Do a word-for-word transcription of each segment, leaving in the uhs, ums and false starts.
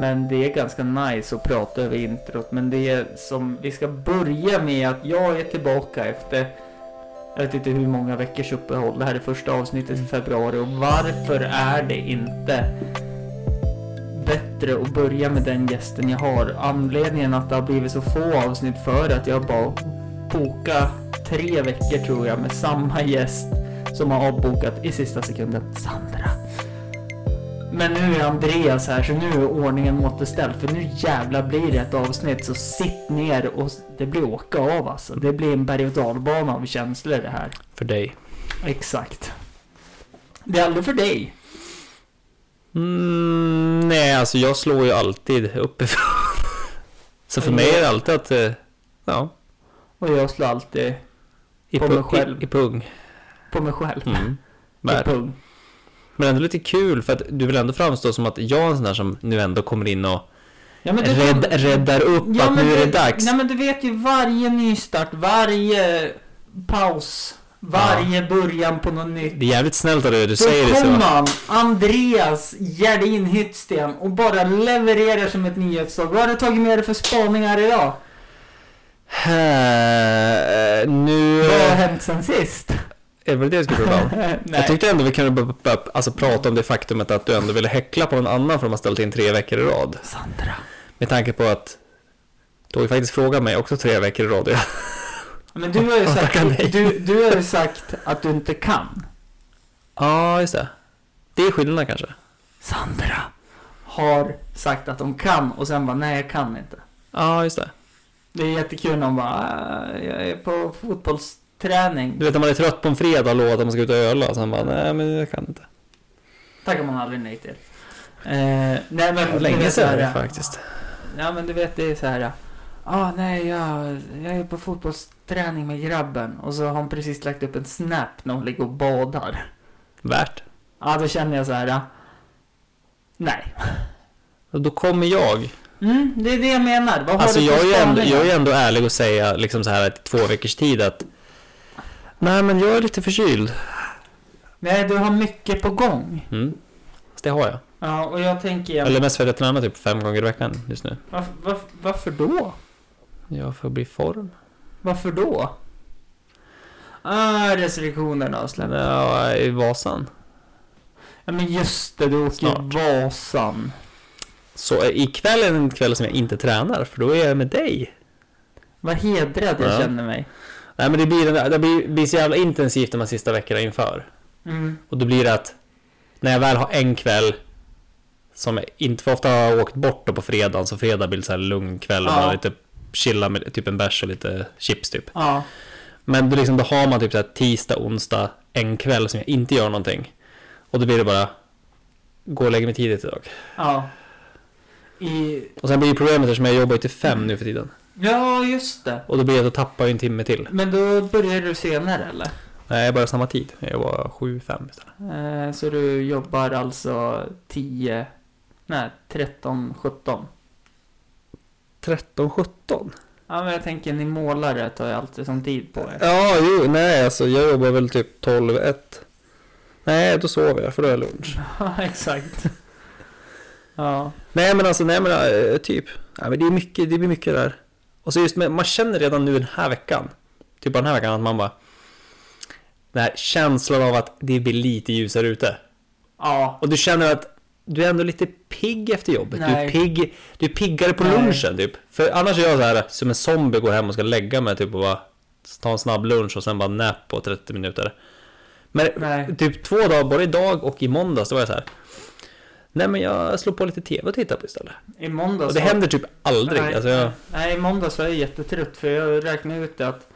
Men det är ganska nice att prata över introt. Men det är som vi ska börja med att jag är tillbaka efter, jag vet inte hur många veckors uppehåll. Det här är första avsnittet i februari. Och varför är det inte bättre att börja med den gästen jag har? Anledningen att det har blivit så få avsnitt för att jag bara boka tre veckor tror jag med samma gäst som har avbokat i sista sekunden, Sandra. Men nu är Andreas här, så nu är ordningen återställd. För nu jävla blir det ett avsnitt, så sitt ner och det blir åka av alltså. Det blir en berg- och dalbana av känslor det här. För dig. Exakt. Det är aldrig för dig. Mm, nej, alltså jag slår ju alltid uppifrån. Så för mig är det alltid att, ja. Och jag slår alltid I på pu- mig själv. I, i pung. På mig själv. Mm. I pung. Men ändå lite kul för att du vill ändå framstå som att jag är en sån där som nu ändå kommer in och ja, men rädd, kan... räddar upp ja, att nu det, är det dags. Nej men du vet ju varje nystart, varje paus, varje ja. början på något nytt. Det är jävligt snällt att du, du säger det så. Då kommer Andreas Gerdin Hyttsten och bara levererar som ett nyhetsdag. Vad har du tagit med dig för spaningar idag? Uh, nu... Vad har hänt sen sist? Är det det jag skulle prata om? Jag tyckte ändå vi kunde b- b- b- alltså prata om det faktumet att du ändå ville häckla på en annan för de har ställt in tre veckor i rad. Sandra. Med tanke på att du har ju faktiskt frågat mig också tre veckor i rad. Ja. Men du har ju sagt, du, du har ju sagt att du inte kan. Ja, ah, just det. Det är skillnaden kanske. Sandra har sagt att de kan och sen bara nej, jag kan inte. Ja, ah, just det. Det är jättekul när de bara jag är på fotbolls träning. Du vet att man är trött på en fredag och låter att man ska ut och öla och sen bara, nej men jag kan inte. Tackar man aldrig nej till. Eh, nej men det var länge sedan faktiskt. Ja men du vet det är så här. Ja ah, nej jag, jag är på fotbollsträning med grabben. Och så har han precis lagt upp en snap när hon ligger och badar. Värt? Ja då känner jag så här. Nej. Då kommer jag. Mm, det är det jag menar. Vad har alltså, du jag, är ändå, jag är ändå ärlig och säga liksom så här att i två veckors tid att nej, men jag är lite förkyld. Nej, du har mycket på gång. Mm, det har jag. Ja, och jag tänker... Jag... Eller mest för att jag typ fem gånger i veckan just nu. Varför, varför, varför då? Jag får bli form. Varför då? Ah, restriktionerna släpper. Ja, i Vasan. Ja, men just det, du åker i Vasan. Så ikväll är en kväll som jag inte tränar, för då är jag med dig. Vad hedrad jag ja. känner mig. Nej, men det blir, det blir så jävla intensivt de här sista veckorna inför. Mm. Och då blir det att när jag väl har en kväll som jag inte för ofta har åkt bort på fredagen, så fredag blir det så här lugn kväll och ja. man lite chilla med typ en bärs och lite chips typ. Ja. Men då, liksom, då har man typ så här tisdag, onsdag, en kväll som jag inte gör någonting. Och då blir det bara gå och lägga mig tidigt idag. Ja. I... Och sen blir det problemet som jag jobbar till fem nu för tiden. Ja, just det. Och då blir det att tappa en timme till. Men då börjar du senare, eller? Nej, jag börjar samma tid. Jag var sju fem istället. Eh, så du jobbar alltså tio... Nej, tretton sjutton. tretton sjutton? Ja, men jag tänker ni målare tar ju alltid som tid på er. Ja, jo, nej, alltså jag jobbar väl typ tolv ett. Nej, då sover jag, för då är lunch. Ja, exakt. Ja. Nej, men alltså, nej, men typ... Nej, men det är mycket, det blir mycket där. Och så just med, man känner redan nu den här veckan, typ den här veckan, att man bara den här känslan av att det blir lite ljusare ute. Ja. Och du känner att du är ändå lite pigg efter jobbet. Nej. Du är pigg, du är piggare på Nej. lunchen typ. För annars är jag så här som en zombie, går hem och ska lägga mig typ och bara ta en snabb lunch och sen bara nap på trettio minuter. Men Nej. typ två dagar, både idag och i måndag, så var jag så här. Nej, men jag slår på lite tv och tittar på istället. I måndags, och det händer typ aldrig. Nej, alltså jag... nej, i måndags var jag jättetrött. För jag räknar ut att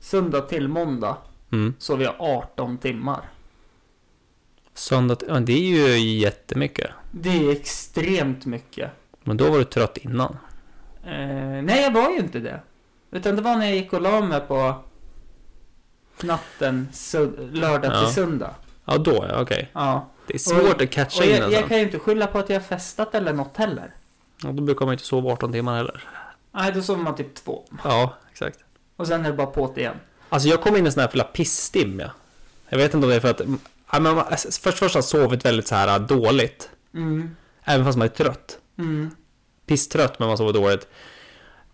söndag till måndag mm. sov jag arton timmar. Söndag till... ja, det är ju jättemycket. Det är extremt mycket. Men då var du trött innan. eh, Nej, jag var ju inte det. Utan det var när jag gick och la mig på natten så... lördag ja. till söndag. Ja, då ja, okej okay. Ja. Det är svårt och, att catcha in. Jag, jag kan ju inte skylla på att jag har festat eller något heller. Ja, då brukar man ju inte sova arton timmar heller. Nej, då sover man typ två. Ja, exakt. Och sen är det bara påt igen. Alltså jag kom in i en sån här fulla pissstim. Ja. Jag vet inte om det är för att ja, men, först, först har jag sovit väldigt så här dåligt. Mm. Även fast man är trött. Mm. Pisstrött, men man sover dåligt.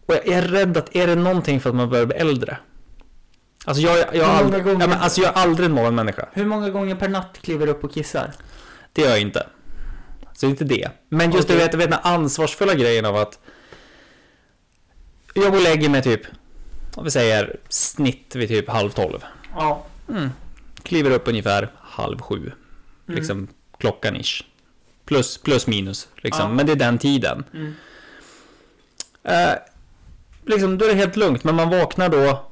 Och jag är rädd att, är det någonting för att man börjar bli äldre? Alltså jag, jag, jag, aldrig, gånger... ja, men alltså jag är aldrig en morgonmänniska. Hur många gånger per natt kliver upp och kissar? Det gör jag inte. Så det är inte det. Men just okay. det, jag vet den ansvarsfulla grejen av att jag går och lägger mig typ, om vi säger snitt vid typ halv tolv. Ja. Mm. Kliver upp ungefär halv sju. Mm. Liksom klockan ish. Plus, plus minus. Liksom. Ja. Men det är den tiden. Mm. Eh, liksom, då är det helt lugnt. Men man vaknar då.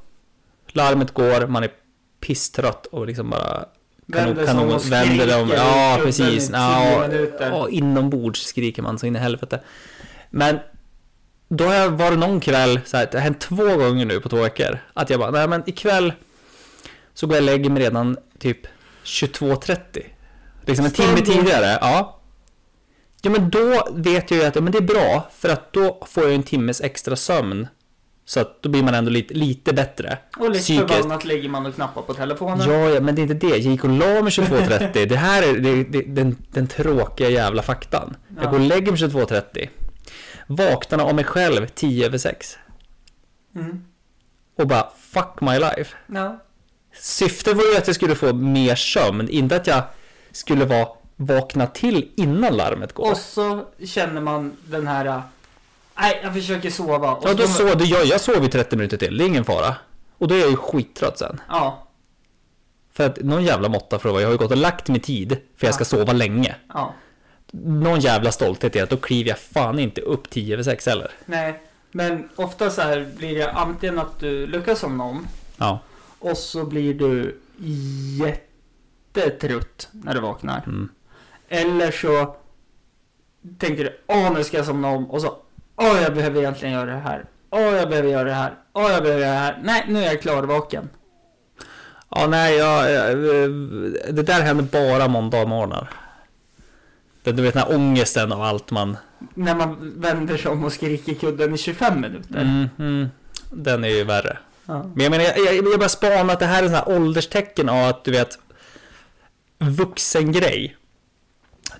Larmet går. Man är pisstrött. Och liksom bara... Vänder, kanon, kanon, vänder dem. Ja, precis. Ja, ja, inombords skriker man så in i helvete. Men... Då har jag varit någon kväll så här, det har hänt två gånger nu på två veckor att jag bara, nej men ikväll så går jag och lägger mig redan typ tjugotvå trettio. Liksom en timme tidigare. Ja. Ja men då vet jag ju att ja, men det är bra för att då får jag en timmes extra sömn. Så att då blir man ändå lite, lite bättre. Och lite psykiskt. Förbannat lägger man och knappar på telefonen. Ja, ja men det är inte det. Jag gick och la mig tjugotvå trettio. Det här är det, det, den, den tråkiga jävla faktan. Ja. Jag går och lägger mig tjugotvå trettio. Vaknarna av mig själv tio över sex. Mm. Och bara fuck my life. Ja. Syftet var ju att jag skulle få mer sömn, inte att jag skulle vara vakna till innan larmet går. Och så känner man den här nej, jag försöker sova. Och ja, då så man... jag jag sov i trettio minuter till, det är ingen fara. Och då är jag ju skittrött sen. Ja. För att någon jävla måtta för att jag har ju gått och lagt mig tid för ja. jag ska sova länge. Ja. Någon jävla stolthet är att då kliver jag fan inte upp tio över sex eller. Nej, men ofta så här blir det antingen att du lyckas som någon. Ja. Och så blir du jättetrött när du vaknar. Mm. Eller så tänker du, åh nu ska jag som någon. Och så, åh jag behöver egentligen göra det här. Åh jag behöver göra det här. Åh jag behöver göra det här. Nej, nu är jag klarvaken. Ja, nej, jag, jag, det där händer bara måndag morgnar. Du vet den här ångesten av allt man... När man vänder sig om och skriker kudden i tjugofem minuter. Mm, mm. Den är ju värre. Ja. Men jag menar, jag, jag bara spanar att det här är en sån här ålderstecken av att du vet... Vuxen grej.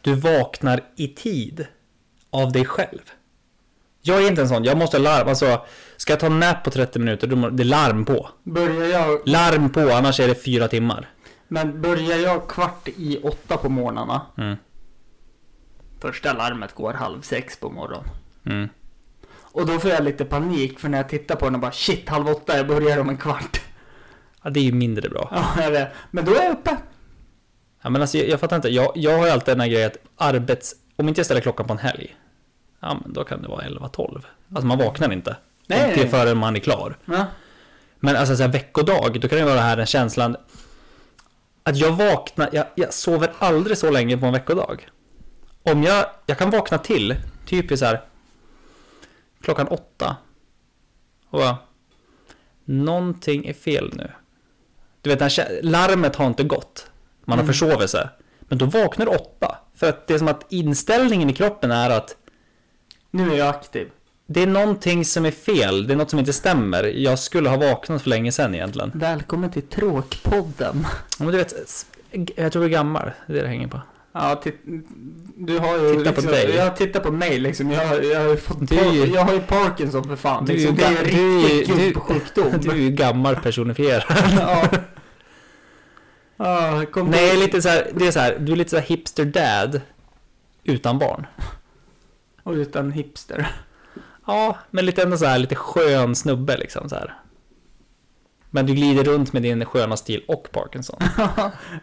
Du vaknar i tid av dig själv. Jag är inte en sån, jag måste larma. Alltså, ska jag ta en nap på trettio minuter, då det är larm på. Börjar jag... Larm på, annars är det fyra timmar. Men börjar jag kvart i åtta på morgnarna... Mm. Första larmet går halv sex på morgon. Mm. Och då får jag lite panik för när jag tittar på den och bara shit, halv åtta, jag börjar om en kvart. Ja, det är ju mindre bra. Ja, jag vet. Men då är jag uppe. Ja, men alltså, jag, jag fattar inte. Jag, jag har ju alltid den här grejen att arbets... Om inte jag ställer klockan på en helg, ja, men då kan det vara elva tolv. Alltså, man vaknar inte. Nej. Inte förrän man är klar. Ja. Men alltså, så här, veckodag, då kan det vara här den känslan att jag vaknar... Jag, jag sover aldrig så länge på en veckodag. Om jag, jag kan vakna till typ så här klockan åtta och bara, någonting är fel nu. Du vet, här, larmet har inte gått. Man har mm. försovit sig. Men då vaknar åtta. För att det är som att inställningen i kroppen är att nu är jag aktiv. Det är någonting som är fel. Det är något som inte stämmer. Jag skulle ha vaknat för länge sedan egentligen. Välkommen till Tråkpodden. Ja, men du vet, jag tror du är gammal. Det är det det hänger på. Ja, t- du har ju titta liksom, på dig. Jag tittar på mig liksom. Jag, jag, har, fått du, par- jag har ju Parkinson för fan. Du, liksom. Det är en riktigt djup sjukdom. Du är ju gammal personifierad. Ja. Ah, kom Nej, på. Lite så här, det är så här, du är lite så här hipster dad utan barn. Och utan hipster. Ja, men lite ändå så här lite skön snubbe liksom så här. Men du glider runt med din sköna stil och Parkinson.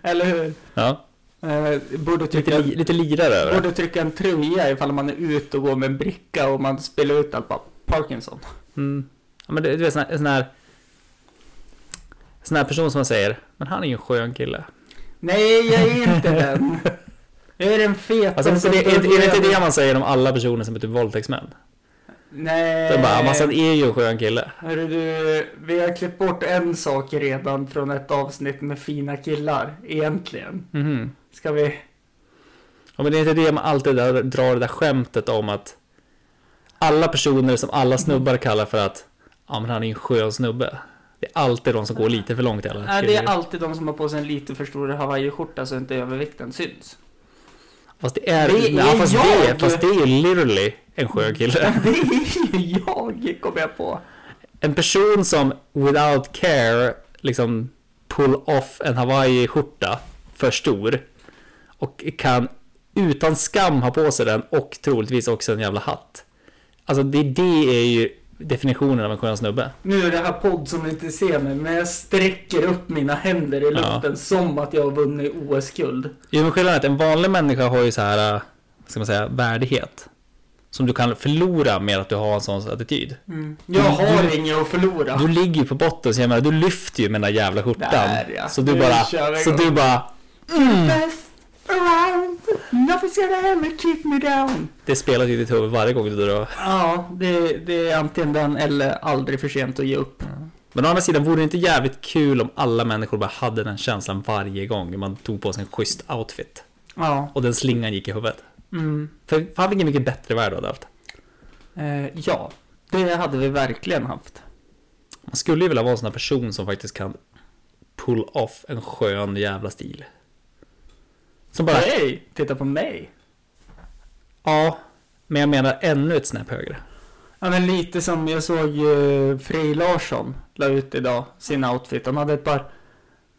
Eller hur? Ja. Eh, borde trycka, lite, lite lirare eller? Borde trycka en tröja ifall man är ute och går med en bricka och man spelar ut allt på Parkinson. Mm. Ja, men det, det är sån här, sån här sån här person som man säger, men han är ju en skön kille. Nej, jag är inte den. Jag är den feta. Alltså, det, är, är det inte det man säger om alla personer som är typ våldtäktsmän? Nej. Så bara, massan är ju en skön kille. Hörru du, vi har klippt bort en sak redan från ett avsnitt med fina killar, egentligen. Mm-hmm. Ska vi... Ja, men det är inte det man alltid där, drar det där skämtet om att alla personer som alla snubbar kallar för att ja, men han är en skön snubbe. Det är alltid de som går lite för långt. Eller? Nej, det är alltid de som har på sig en lite för stor hawaiiskjorta så inte övervikten syns. Fast det är... Det är ja, fast, det, fast det är literally en skör kille. Det är jag, kom jag på. En person som without care liksom pull off en Hawaii-skjorta för stor och kan utan skam ha på sig den och troligtvis också en jävla hatt. Alltså det, det är ju definitionen av en skön snubbe. Nu är det här podd som ni inte ser mig, men jag sträcker upp mina händer i luften, ja, som att jag har vunnit O S-guld. Jo, men skillnaden är att en vanlig människa har ju så här, ska man säga, värdighet som du kan förlora med att du har en sån attityd. Mm. Jag har du, inget att förlora. Du ligger ju på botten, så jag menar, du lyfter ju med den där jävla skjortan. Där, ja. Så du nu bara, så igång. Du bara mm. Best around, nothing's gonna ever keep me down. Det spelar ju i ditt huvud varje gång du drar. Ja, det, det är antingen den eller aldrig för sent att ge upp. Mm. Men å andra sidan vore det inte jävligt kul om alla människor bara hade den känslan varje gång man tog på sig en schysst outfit. Ja. Och den slingan gick i huvudet. Mm. För fan vilken mycket bättre värld hade haft. eh, Ja, det hade vi verkligen haft. Man skulle ju vilja vara en sån här person som faktiskt kan pull off en skön jävla stil. Som bara hej, titta på mig. Ja, men jag menar ännu ett snäpp högre. Ja, men lite som jag såg eh, Frej Larsson la ut idag sin outfit. Han hade ett par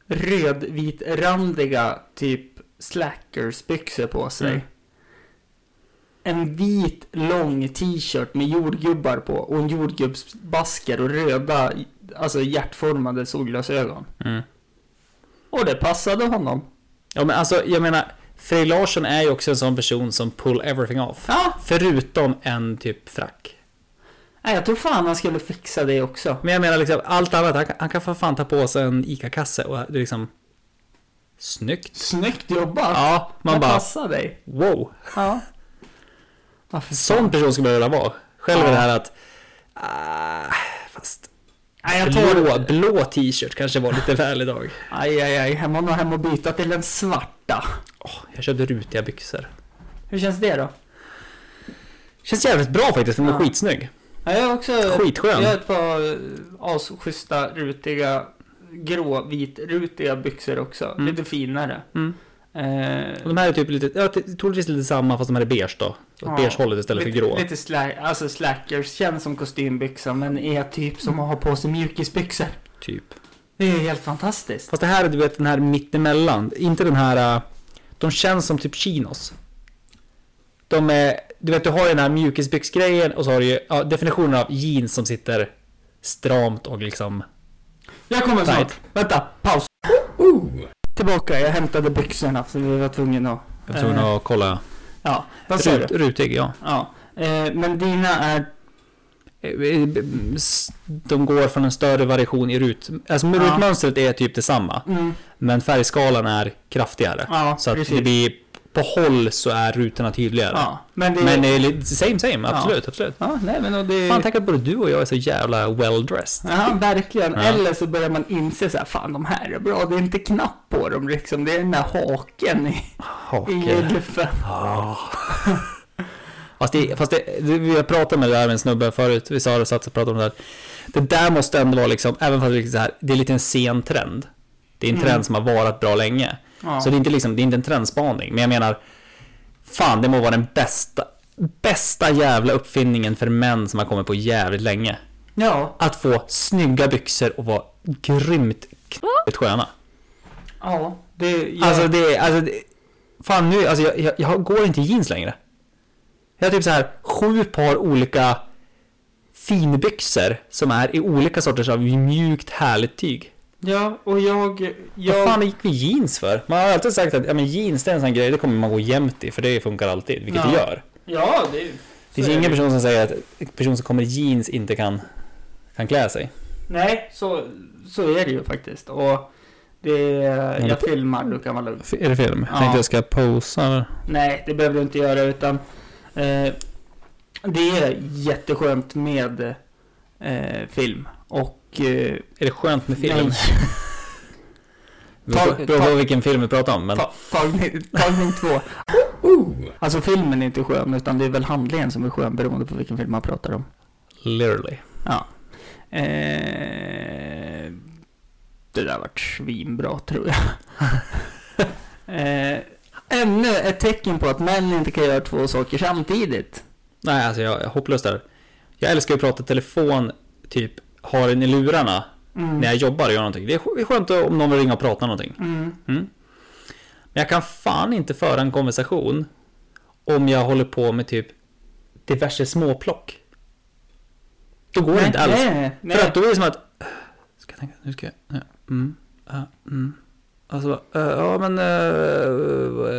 rödvitrandiga typ slackersbyxor på sig. Mm. En vit lång t-shirt med jordgubbar på och en jordgubbsbasker och röda, alltså hjärtformade solglasögon. Mm. Och det passade honom. Ja, men alltså jag menar, Frej Larsson är ju också en sån person som pull everything off. Ja. Förutom en typ frack. Nej, jag tror fan han skulle fixa det också. Men jag menar liksom, allt annat, han kan, han kan för fan ta på sig en ICA-kasse och det är liksom snyggt. Snyggt jobbat. Ja, man bara passar dig. Wow. Ja. Varför sån person skulle behöva vara. Själv ja. Det här att ah, fast aj, jag tar blå, blå t-shirt kanske var lite väl idag. Aj, aj, aj. Hemma och hem och byta till en svarta. Oh, jag köpte rutiga byxor. Hur känns det då? Känns jävligt bra faktiskt, för den är ja. skitsnygg. Ja, jag har också skitskön. Jag har ett par asschyssta rutiga gråvit rutiga byxor också. Mm. Lite finare. Mm. Eh, de här är typ lite, ja, troligtvis lite samma, fast de här är beige då. Ja, beige hållet istället lite, för grå. Lite slack, alltså slackers känns som kostymbyxor, men är typ som att ha på sig mjukisbyxor. Typ. Det är helt fantastiskt. Fast det här är, du vet, den här mittemellan. Inte den här, de känns som typ chinos. De är, du vet, du har ju den här mjukisbyxgrejen och så har du ju, ja, definitionen av jeans som sitter stramt och liksom. Jag kommer snart, right. Vänta, paus. Oh. Tillbaka, jag hämtade byxorna så vi var tvungna att... Jag var tvungna eh, att kolla. Ja, vad sa Rut, du? Rutig, ja. ja. Eh, men dina är... De går från en större variation i rut... Alltså ja. Rutmönstret är typ detsamma. Mm. Men färgskalan är kraftigare. Ja, så att precis. Det blir... På håll så är rutorna tydligare. Ja, men, det... men det är lite same, same. Absolut, ja. absolut. Ja, nej, men det... Fan, tänk att både du och jag är så jävla well-dressed. Ja, verkligen. Ja. Eller så börjar man inse så här, fan, de här är bra. Det är inte knapp på dem, liksom. Det är den här haken i, i gylfen. Ja. fast det, fast det, vi pratade med det där med en snubbe förut. Vi sa det, satt och pratade om det där. Det där måste ändå vara, liksom, även fast det är, så här, det är lite en sen trend. Det är en trend mm. som har varit bra länge. Ja. Så det är inte liksom, det är inte en trendspaning, men jag menar fan, det må vara den bästa bästa jävla uppfinningen för män som har kommit på jävligt länge. Ja, att få snygga byxor och vara grymt knäppt sköna. Ja, det jag... Alltså det alltså det, fan nu alltså jag, jag, jag går inte i jeans längre. Jag har typ så här sju par olika finbyxor som är i olika sorters av mjukt härligt tyg. Ja, och jag, jag... Vad fan gick vi jeans för? Man har alltid sagt att ja, men jeans det är en sån grej, det kommer man gå jämt i, för det funkar alltid, vilket ja. det gör. Ja, det, det finns ingen det. person som säger att en person som kommer i jeans inte kan, kan klä sig. Nej, så, så är det ju faktiskt. Och det, jag det... filmar, du kan vara lugn. Är det film? Ja. Jag tänkte jag ska posa. Nej, det behöver du inte göra, utan eh, det är jätteskönt med eh, film. Och är det skönt med film? Det beror på vilken film vi pratar om, men... ta, tagning, tagning två. Oh. Alltså filmen är inte skön, utan det är väl handlingen som är skön beroende på vilken film man pratar om. Literally. Ja. Eh, det där vart svinbra, tror jag. eh, ännu ett tecken på att män inte kan göra två saker samtidigt. Nej, alltså jag är hopplös där. Jag älskar att prata telefon, typ har den i lurarna mm. när jag jobbar och gör någonting. Det är skönt om någon vill ringa och prata någonting. Mm. Mm. Men jag kan fan inte föra en konversation om jag håller på med typ diverse småplock. Då går nej, det inte alls. Nej, nej. För att då är det som att... Ska jag tänka, nu ska jag... Ja, mm, ja, mm. Alltså, äh, ja men... Äh,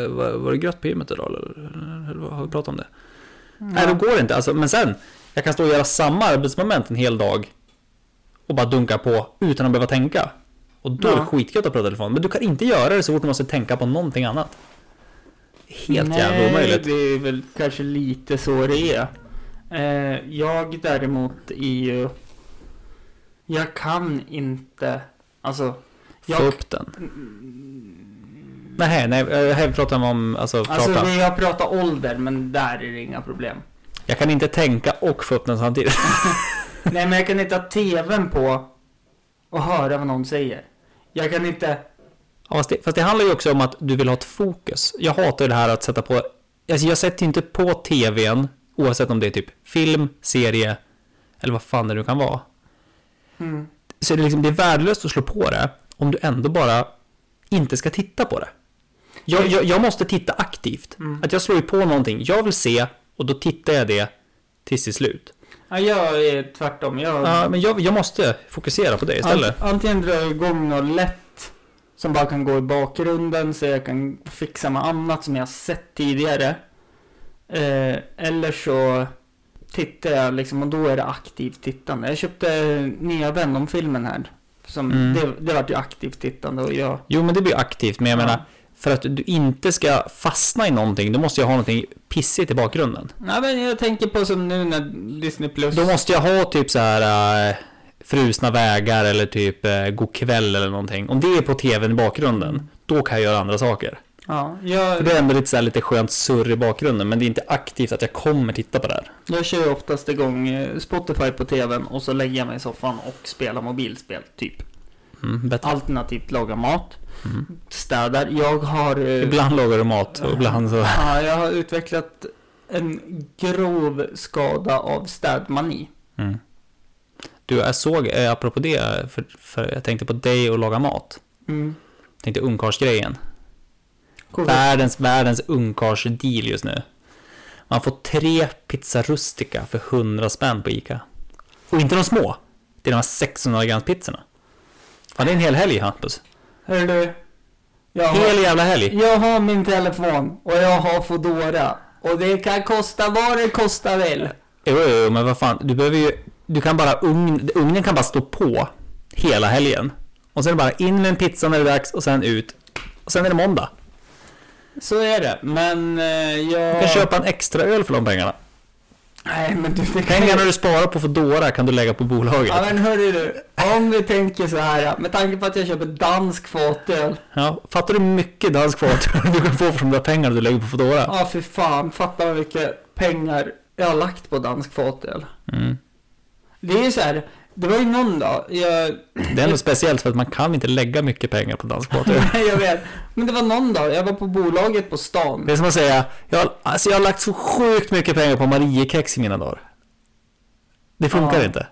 var, var det grött på gymmet idag? Eller, eller har vi pratat om det? Ja. Nej, då går det inte. Alltså, men sen, jag kan stå och göra samma arbetsmoment en hel dag och bara dunka på utan att behöva tänka. Och då ja. är det skitgött att prata telefon. Men du kan inte göra det så fort du måste tänka på någonting annat. Helt nej, jävla omöjligt. Nej, det är väl kanske lite så det är. Jag däremot är jag kan inte alltså jag få upp den. Nej, nej, jag pratar om alltså prata. Alltså jag pratar ålder, men där är det inga problem. Jag kan inte tänka och få upp den samtidigt. Nej, men jag kan inte ha tvn på och höra vad någon säger. Jag kan inte ja, fast, det, fast det handlar ju också om att du vill ha ett fokus. Jag hatar det här att sätta på alltså jag sätter inte på tvn oavsett om det är typ film, serie eller vad fan det nu kan vara. Mm. Så det är, liksom, det är värdelöst att slå på det om du ändå bara inte ska titta på det. Jag, jag, jag måste titta aktivt. Mm. Att jag slår på någonting. Jag vill se och då tittar jag det tills det är slut. Ja, jag är tvärtom. Jag... Ja, men jag, jag måste fokusera på det istället. Ant, antingen drar jag igång något lätt som bara kan gå i bakgrunden så jag kan fixa med annat som jag sett tidigare. Eh, eller så tittar jag liksom, och då är det aktivt tittande. Jag köpte nya Venom-filmen här som, mm. det, det var ju aktivt tittande och jag... Jo, men det blir aktivt. Men jag ja. menar, för att du inte ska fastna i någonting, då måste jag ha någonting pissigt i bakgrunden. Nej, men jag tänker på som nu när Disney Plus. Då måste jag ha typ så här äh, frusna vägar eller typ äh, god kväll eller någonting. Om det är på tvn i bakgrunden, då kan jag göra andra saker. Ja, jag... Det är ändå lite, så här, lite skönt surr i bakgrunden. Men det är inte aktivt att jag kommer titta på det här. Jag kör oftast igång Spotify på tvn och så lägger jag mig i soffan och spelar mobilspel typ. Mm, alternativt laga mat. Mm. Städar. Jag har ibland lagar du mat och ibland så. Ja, jag har utvecklat en grov skada av städmani. Mm. Du, jag såg apropå det för, för jag tänkte på dig och laga mat. Mm. Jag tänkte ungkarsgrejen. Cool. Världens, världens ungkarsdeal just nu. Man får tre pizza rustica för hundra spänn på ICA. Och inte de små. Det är de här sexhundra grams pizzorna. Fan, det är en hel helg, Hampus. Hör du? Jag har, hel jävla helg. Jag har min telefon och jag har Fedora. Och det kan kosta vad det kostar väl. Jo, jo, men vad fan. Du behöver ju... Du kan bara... Ugn, ugnen kan bara stå på hela helgen. Och sen är det bara in med en pizza när det är dags och sen ut. Och sen är det måndag. Så är det, men jag... Du kan köpa en extra öl för de pengarna. Nej, men du... Pengarna du sparar på Fedora kan du lägga på bolaget. Ja, men hörru du, om vi tänker så här, med tanke på att jag köper dansk fatöl. Ja, fattar du mycket dansk fatöl du kan få från de där pengarna du lägger på Fedora? Ja, för fan, fattar du mycket pengar jag har lagt på dansk fatöl. Mm. Det är ju så här... Det var ju någon dag jag... Det är nog speciellt för att man kan inte lägga mycket pengar på danskbåten. Nej, jag vet. Men det var någon dag, jag var på bolaget på stan. Det är som att säga jag, alltså jag har lagt så sjukt mycket pengar på Mariekex i mina dagar. Det funkar ja. inte.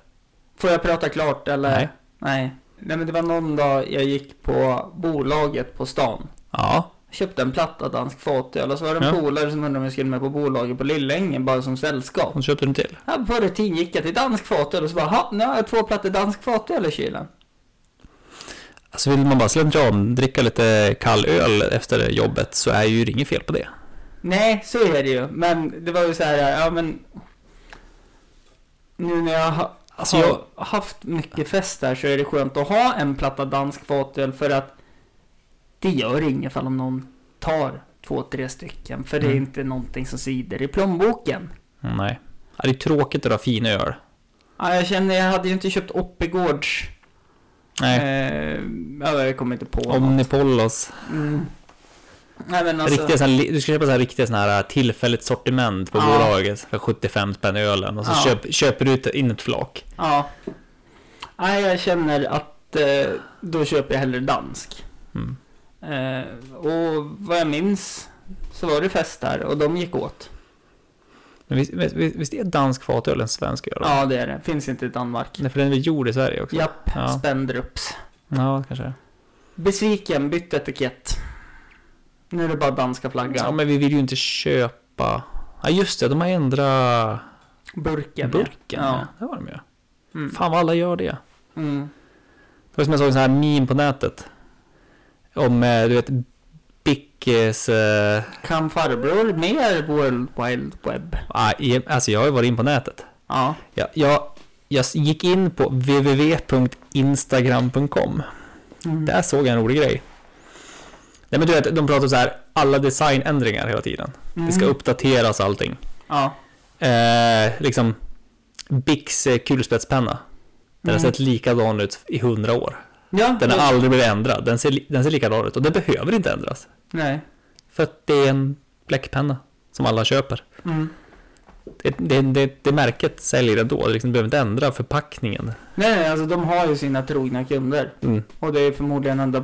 Får jag prata klart eller? Nej. Nej. Nej, men det var någon dag jag gick på bolaget på stan. Ja. Jag köpte en platta dansk fatöl och så var det en ja. polare som undrade om jag skulle med på bolaget på Lillängen bara som sällskap. Hon köpte den till? Ja, på rutin gick jag till dansk fatöl och så bara, ha, nu har jag två plattor dansk fatöl i kylen. Alltså vill man bara slänga om, dricka lite kall öl efter jobbet så är ju inget fel på det. Nej, så är det ju. Men det var ju så här, ja men nu när jag har alltså, jag... haft mycket fest här så är det skönt att ha en platta dansk fatöl för att det gör inget fall om någon tar två, tre stycken. För mm. det är inte någonting som sider i plånboken. Mm, nej. Ja, det är tråkigt att ha fina öl. Ja, jag känner, jag hade ju inte köpt Oppigårds. Nej. Eh, jag kommer inte på Omnipollos. Mm. Nej, men alltså... riktiga, sån, du ska köpa så här riktiga sån här tillfälligt sortiment på ja. bolaget. För sjuttiofem spänn ölen. Och så ja. köp, köper du in ett flak. Ja. Nej, ja, jag känner att eh, då köper jag hellre dansk. Mm. Eh, och vad jag minns så var det fest där och de gick åt. Men visst, visst är dansk fatöl en svensk öl? Ja, det är det. Finns inte i Danmark. Nej, för den är gjord i Sverige också. Japp, ja. Spenderups. Ja, kanske. Besviken, bytt etikett. Nu är det bara danska flaggan. Ja, men vi vill ju inte köpa... Ja, just det. De har ändrat... Burken. Burken, ja. Det var de ju. Mm. Fan vad alla gör det. Mm. Det var som jag såg en sån här meme på nätet. Om, du vet... Bics... Uh... Kan farbror mer World Wide Web? Ah, alltså jag har ju varit in på nätet. Ja. Jag, jag, jag gick in på w w w punkt instagram punkt com. Mm. Där såg jag en rolig grej. Nej, men du vet, de pratar så här, alla designändringar hela tiden. Mm. Det ska uppdateras allting. Ja. Eh, liksom Bics kulspetspenna. Den mm. har sett likadan ut i hundra år. Ja, den har det. Aldrig blivit ändrad. Den ser, den ser likadan ut och den behöver inte ändras. Nej. För att det är en bläckpenna som alla köper. Mm. Det, det, det, det märket säljer det då. Det liksom behöver inte ändra förpackningen. Nej, alltså de har ju sina trogna kunder. Mm. Och det är förmodligen enda,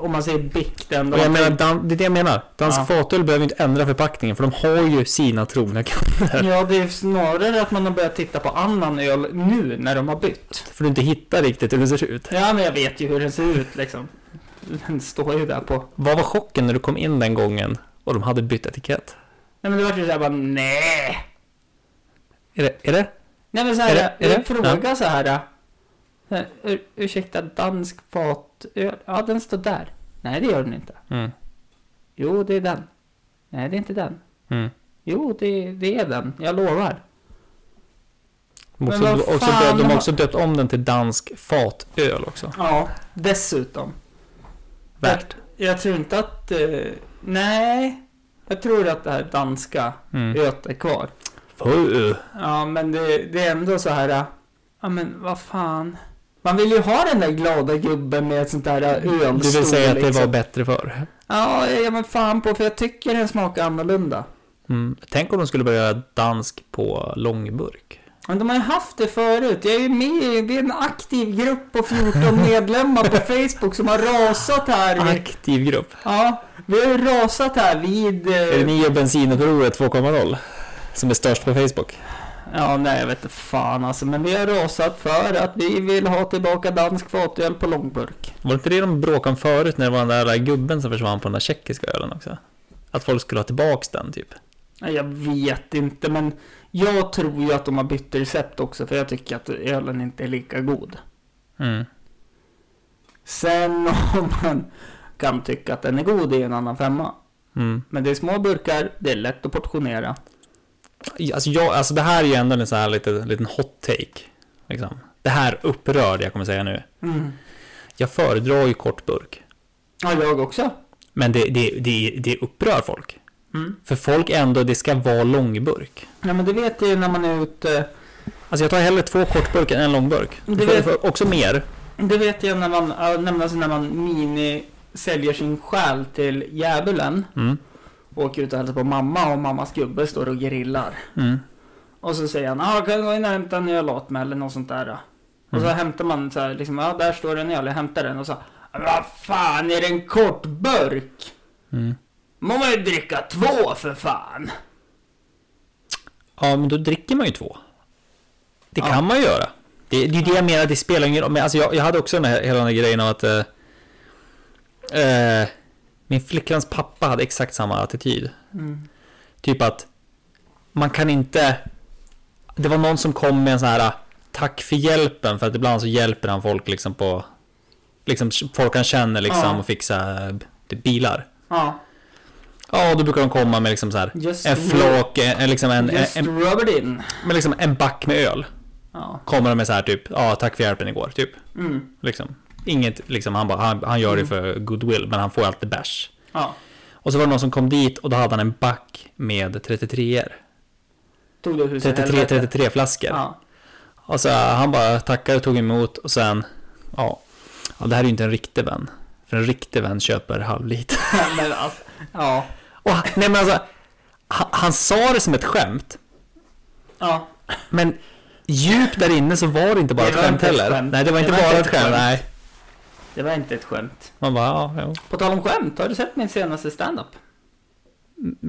om man säger Bic, det enda. Jag menar, dan, det är det jag menar. Dansk ja. Fatöl behöver inte ändra förpackningen, för de har ju sina trogna kunder. Ja, det är snarare att man har börjat titta på annan öl nu när de har bytt. För du inte hittar riktigt hur den ser ut. Ja, men jag vet ju hur den ser ut liksom. Den står ju där på. Vad var chocken när du kom in den gången och de hade bytt etikett? Nej, men det var ju såhär bara, nej. Är det? Är det? Nej, men så här, är det, är det? Jag frågar ja. Så här. Ur, ursäkta, dansk fat. Ja, den står där. Nej, det gör den inte. Mm. Jo, det är den. Nej, det är inte den. Mm. Jo, det, det är den. Jag lovar. De har också, också, döpt, de har också döpt om den till dansk fatöl också. Ja, dessutom. Värt. Jag, jag tror inte att... Nej. Jag tror att det här danska mm. öt är kvar. Fuh. Ja, men det, det är ändå så här. Ja, men vad fan. Man vill ju ha den där glada gubben med ett sånt där ölstol. Du vill säga att liksom. Det var bättre för. Ja, ja, men fan på, för jag tycker den smakar annorlunda. Mm. Tänk om de skulle börja göra dansk på långburk. Men de har ju haft det förut. Jag är ju med i en aktiv grupp på fjorton medlemmar på Facebook som har rasat här. Aktiv grupp? Ja, vi har rasat här vid... Är det nya bensinupproret två komma noll? Som är störst på Facebook. Ja, nej, jag vet inte fan alltså. Men vi har rasat för att vi vill ha tillbaka dansk fatöl på långburk. Var det inte det de bråkade om förut när det var den där gubben som försvann på den där tjeckiska ölen också? Att folk skulle ha tillbaka den typ. Nej, jag vet inte, men jag tror ju att de har bytt recept också. För jag tycker att ölen inte är lika god. Mm. Sen om man kan tycka att den är god, det är en annan femma. Mm. Men det är små burkar, det är lätt att portionera. Alltså, jag, alltså det här är ju ändå en sån här liten, liten hot take liksom. Det här upprör jag kommer säga nu. Mm. Jag föredrar ju kortburk. Ja, jag också. Men det, det, det, det upprör folk. Mm. För folk ändå, det ska vara långburk. Ja, men det vet jag ju när man är ute. Alltså jag tar hellre två kortburkar än en långburk. Det vet... för, för också mer. Det vet jag när man, alltså när man mini säljer sin själ till djävulen. Mm. Åker ut och hälsar på mamma och mammas gubbe står och grillar. Mm. Och så säger han, ah, kan du gå in och hämta en öl åt mig eller något sånt där. Mm. Och så hämtar man så här, liksom, ja ah, där står en öl, jag hämtar den. Och så, vad fan är det en kortburk? Mm. Man måste ju dricka två för fan. Ja, men då dricker man ju två. Det ja. Kan man göra. Det, det är ju det jag menar, det spelar ingen roll. Men alltså jag, jag hade också den här, hela den här grejen av att... Eh, eh, min flickans pappa hade exakt samma attityd. Mm. Typ att man kan inte... Det var någon som kom med en sån här tack för hjälpen, för att ibland så hjälper han folk liksom på... Liksom folk han känner liksom ja. Och fixar bilar. Ja. Ja, då brukar de komma med liksom så här just en flak, en, liksom en... Just en, rub it in. Men liksom en back med öl. Ja. Kommer de med så här typ, ja tack för hjälpen igår, typ. Mm. Liksom. Inget, liksom, han, bara, han, han gör det för goodwill, men han får alltid bash. Ja. Och så var det någon som kom dit och då hade han en back med trettiotre-er. trettiotre trettiotre flaskor. Ja. Och så han bara tackade och tog emot och sen, ja, ja det här är ju inte en riktig vän. För en riktig vän köper halv liter. Men alltså, ja. Och, nej men alltså, han, han sa det som ett skämt. Ja. Men djupt där inne så var det inte bara det ett skämt heller. Skämt. Nej, det var inte det bara var ett skämt, skämt. Nej. Det var inte ett skämt. Man bara, ja, ja. På tal om skämt, har du sett min senaste stand-up?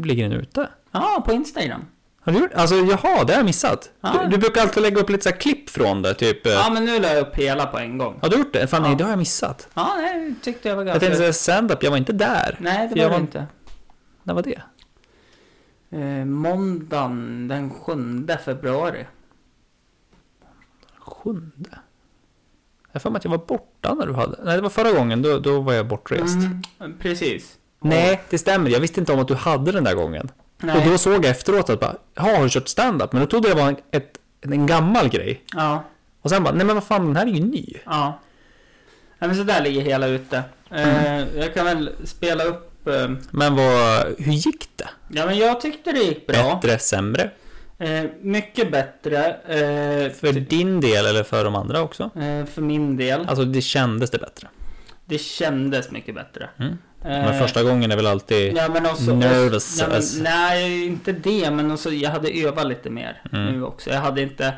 Ligger den ute? Ja, ah, på Instagram. Har du gjort? Alltså, jaha, det har jag missat. Ah. Du, du brukar alltid lägga upp lite så här klipp från det, typ. Ja, men nu la jag upp hela på en gång. Har du gjort det? Fan, ah. nej, det har jag missat. Ja, ah, nej, tyckte jag var ganska... Jag tänkte säga stand-up, jag var inte där. Nej, det var, var... inte. När var det? Eh, måndagen den sjunde februari. sjunde? Jag får mig att jag var borta när du hade... Nej, det var förra gången, då, då var jag bortrest. Mm, precis. Nej, det stämmer. Jag visste inte om att du hade den där gången. Nej. Och då såg jag efteråt att bara, har du kört stand-up? Men då trodde jag det var en, ett, en gammal grej. Ja. Och sen bara, nej men vad fan, den här är ju ny. Ja. Nej, men så där ligger hela ute. Mm. Eh, jag kan väl spela upp... Eh... Men vad, hur gick det? Ja, men jag tyckte det gick bra. Bättre, sämre? Eh, mycket bättre. Eh, för ty- din del eller för de andra också? Eh, för min del. Alltså, det kändes det bättre? Det kändes mycket bättre. Mm. Men första gången är väl alltid ja, men också, nervous och, ja, men, nej, inte det. Men också, jag hade övat lite mer mm. nu också. Jag hade inte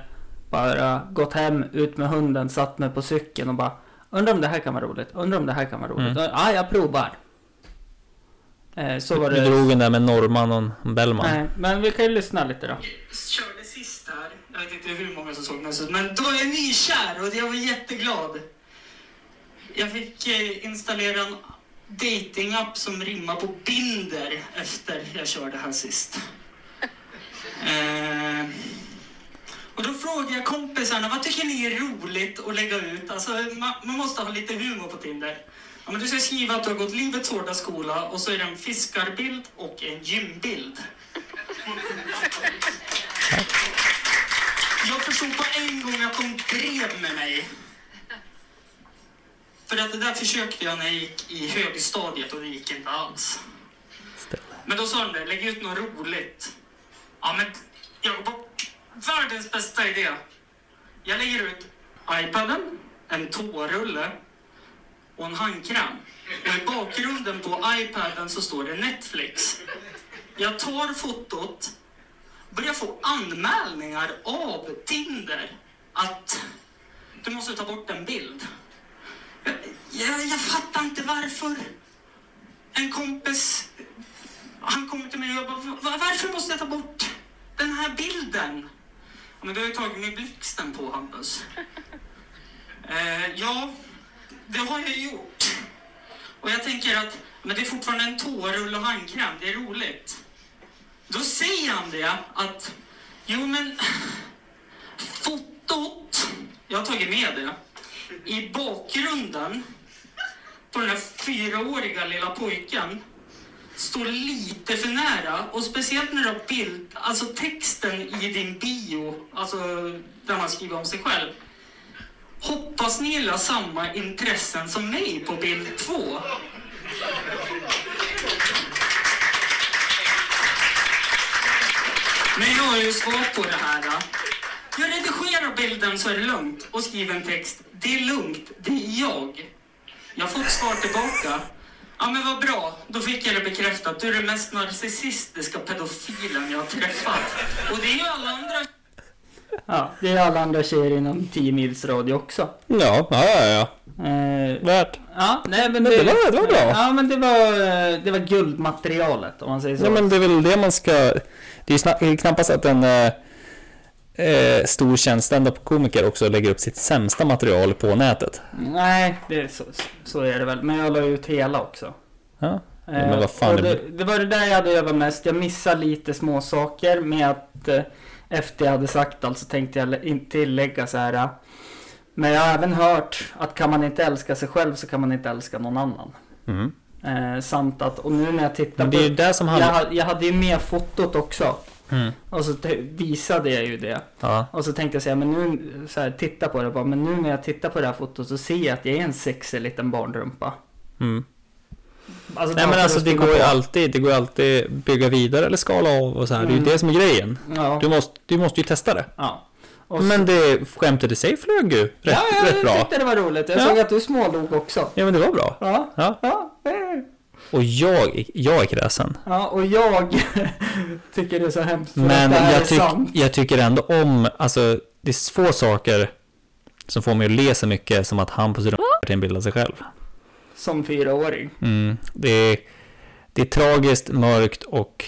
bara gått hem, ut med hunden, satt mig på cykeln och bara, undrar om det här kan vara roligt. Undrar om det här kan vara roligt. Mm. Ja, jag provar. Så var det. Du drog den där med Norman och Bellman. Nej, men vi kan ju lyssna lite då. Körde sist där. Jag vet inte hur många som såg mig. Men då var jag nykär och jag var jätteglad. Jag fick installera en dating-app som rimmar på Binder efter jag körde här sist. eh, och då frågade jag kompisarna, vad tycker ni är roligt att lägga ut? Alltså, man, man måste ha lite humor på Tinder. Ja, men du ska skriva att du har gått livets hårda skola och så är det en fiskarbild och en gymbild. Jag förstod på en gång att de drev med mig. För att det där försökte jag när jag gick i högstadiet och det gick inte alls. Men då sa de det, lägg ut något roligt. Ja, men jag går på världens bästa idé. Jag lägger ut iPaden, en tårulle och en handkram. Och i bakgrunden på iPaden så står det Netflix. Jag tar fotot, börjar få anmälningar av Tinder att du måste ta bort en bild. Jag, jag fattar inte varför. En kompis, han kommer till mig och bara, var, varför måste jag ta bort den här bilden? Ja, men du har ju tagit mig blixten på, Hampus. Eh, ja, det har jag gjort. Och jag tänker att, men det är fortfarande en tårull och handkräm, det är roligt. Då säger han det att, jo men, fotot, jag har tagit med det. I bakgrunden på den här fyraåriga lilla pojken står lite för nära, och speciellt när du har bild, alltså texten i din bio, alltså där man skriver om sig själv. Hoppas ni gillar samma intressen som mig på bild två. Men jag har ju svar på det här då. Jag redigerar bilden så är det lugnt och skriver en text. Det är lugnt, det är jag. Jag har fått svar tillbaka. Ja, men vad bra, då fick jag det bekräftat. Du är den mest narcissistiska pedofilen jag har träffat. Och det är ju alla andra... Ja, det är alla andra tjejer inom tio mils radio också. Ja, ja, ja, ja. Eh, Värt. Ja, nej, men det, det, var, det var bra. Ja, men det var, det var guldmaterialet, om man säger så. Ja, men det är väl det man ska... Det är sna- knappast att en... Eh... Eh, stor känd stand-up-komiker också lägger upp sitt sämsta material på nätet. Nej, det är så, så är det väl. Men jag la ut hela också. Ja, men eh, vad fan det, det... det var det där jag hade övat mest. Jag missade lite små saker med att eh, efter jag hade sagt allt så tänkte jag inte tillägga så här. Men jag har även hört att kan man inte älska sig själv så kan man inte älska någon annan. Mm. Eh, samt att, och nu när jag tittar på... Det är ju det som handlar... jag, jag hade ju med fotot också. Mm. Och så t- visade jag ju det. Ja. Och så tänkte jag säga, men nu så här, titta på det bara, men nu när jag tittar på det här fotot så ser jag att jag är en sexig liten barnrumpa. Mm. Alltså, nej, men alltså det går ju alltid, det går alltid bygga vidare eller skala av och så här. Mm. Det är ju det som är grejen. Ja. Du måste du måste ju testa det. Ja. Och men det skämtade sig flög ju rätt, ja, ja, rätt bra. Jag tyckte det var roligt. Jag ja. såg att du smålog också. Ja, men det var bra. Ja. Ja. ja. Och jag, jag är kräsen. Ja, och jag tycker det är så hemskt. Men jag, tyck, jag tycker ändå om, alltså det är få saker som får mig att le så mycket som att han på sidan till en bild av sig själv. Som fyraåring. Mm, det, är, det är tragiskt, mörkt och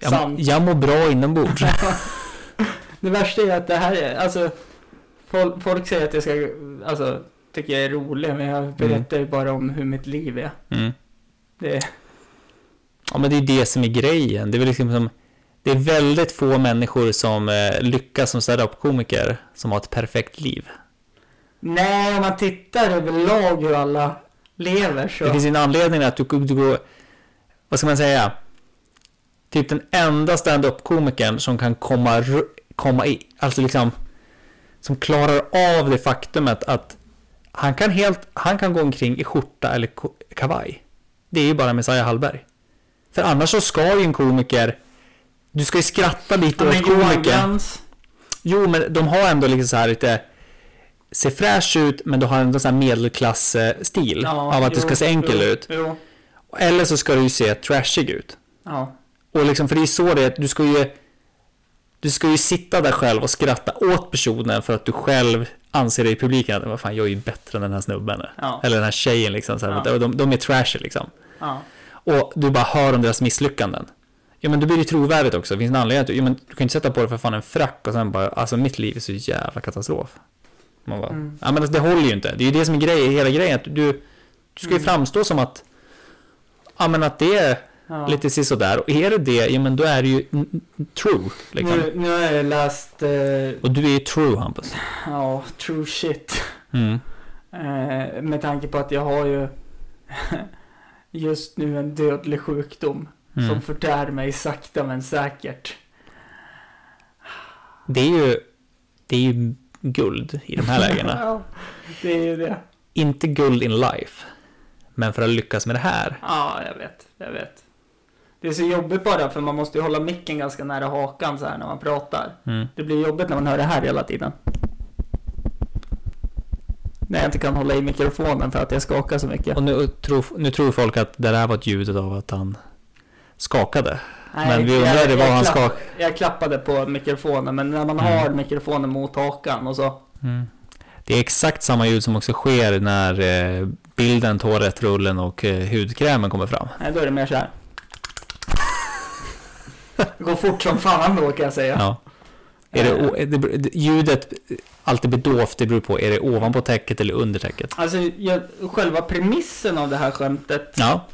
Jag, samt... må, jag mår bra inombords. Det värsta är att det här är, alltså, folk, folk säger att jag ska, alltså, tycker jag är rolig, men jag berättar mm. bara om hur mitt liv är. Mm. Det är... Ja, men det är det som är grejen. Det är väl liksom som, det är väldigt få människor som eh, lyckas som stand-up-komiker som har ett perfekt liv. Nej, om man tittar överlag hur alla lever så... Det finns en anledning att du, du går... Vad ska man säga? Typ den enda stand-up-komikern som kan komma, komma i... Alltså liksom... Som klarar av det faktumet att han kan, helt, han kan gå omkring i skjorta eller kavaj. Det är ju bara Messiah Hallberg. För annars så ska ju en komiker... Du ska ju skratta lite åt komikern. Jo, men de har ändå liksom så här lite... ser fräsch ut, men du har en sån här medelklassstil, ja, av att det ska se enkel jo, ut. Jo. Eller så ska du ju se trashig ut. Ja. Och liksom, för det är så det, du ska ju du ska ju sitta där själv och skratta åt personen för att du själv anser dig i publiken att vad fan, jag är ju bättre än den här snubben. Ja. Eller den här tjejen liksom, så här, ja. de, de är trashig liksom. Ja. Och du bara hör om deras misslyckanden. Ja, men då blir det trovärdigt också. Finns det en anledning att du, ja, men du kan inte sätta på dig för fan en frack och sen bara, alltså mitt liv är så jävla katastrof. Man bara, mm. ja, men det håller ju inte. Det är ju det som är grejen, hela grejen, att du, du ska ju mm. framstå som att, ja, men att det är ja. lite så där. Och är det det, ja, men då är det ju n- true liksom. nu, nu har jag läst uh... Och du är ju true, Hampus. Ja, true shit. mm. uh, Med tanke på att jag har ju just nu en dödlig sjukdom mm. som förtär mig sakta men säkert. Det är ju Det är ju guld i de här lägena. Ja, det är ju det. Inte guld in life, men för att lyckas med det här. Ja, jag vet, jag vet. Det är så jobbigt bara, för man måste ju hålla micken ganska nära hakan så här när man pratar. Mm. Det blir jobbigt när man hör det här hela tiden. När jag inte kan hålla i mikrofonen för att jag skakar så mycket. Och nu tror, nu tror folk att det där var ett ljudet av att han skakade. Nej, men vi undrade jag, jag, vad han klapp, skak... jag klappade på mikrofonen, men när man mm. har mikrofonen mot hakan och så. Mm. Det är exakt samma ljud som också sker när eh, bilden, tårrättrullen och eh, hudkrämen kommer fram. Nej, då är det mer så här. Det går fort som fan då, kan jag säga. Ja. Är det, o- är det, ljudet alltid bedovt, det beror på, är det ovanpå täcket eller under täcket? Alltså, jag, själva premissen av det här skämtet... Ja.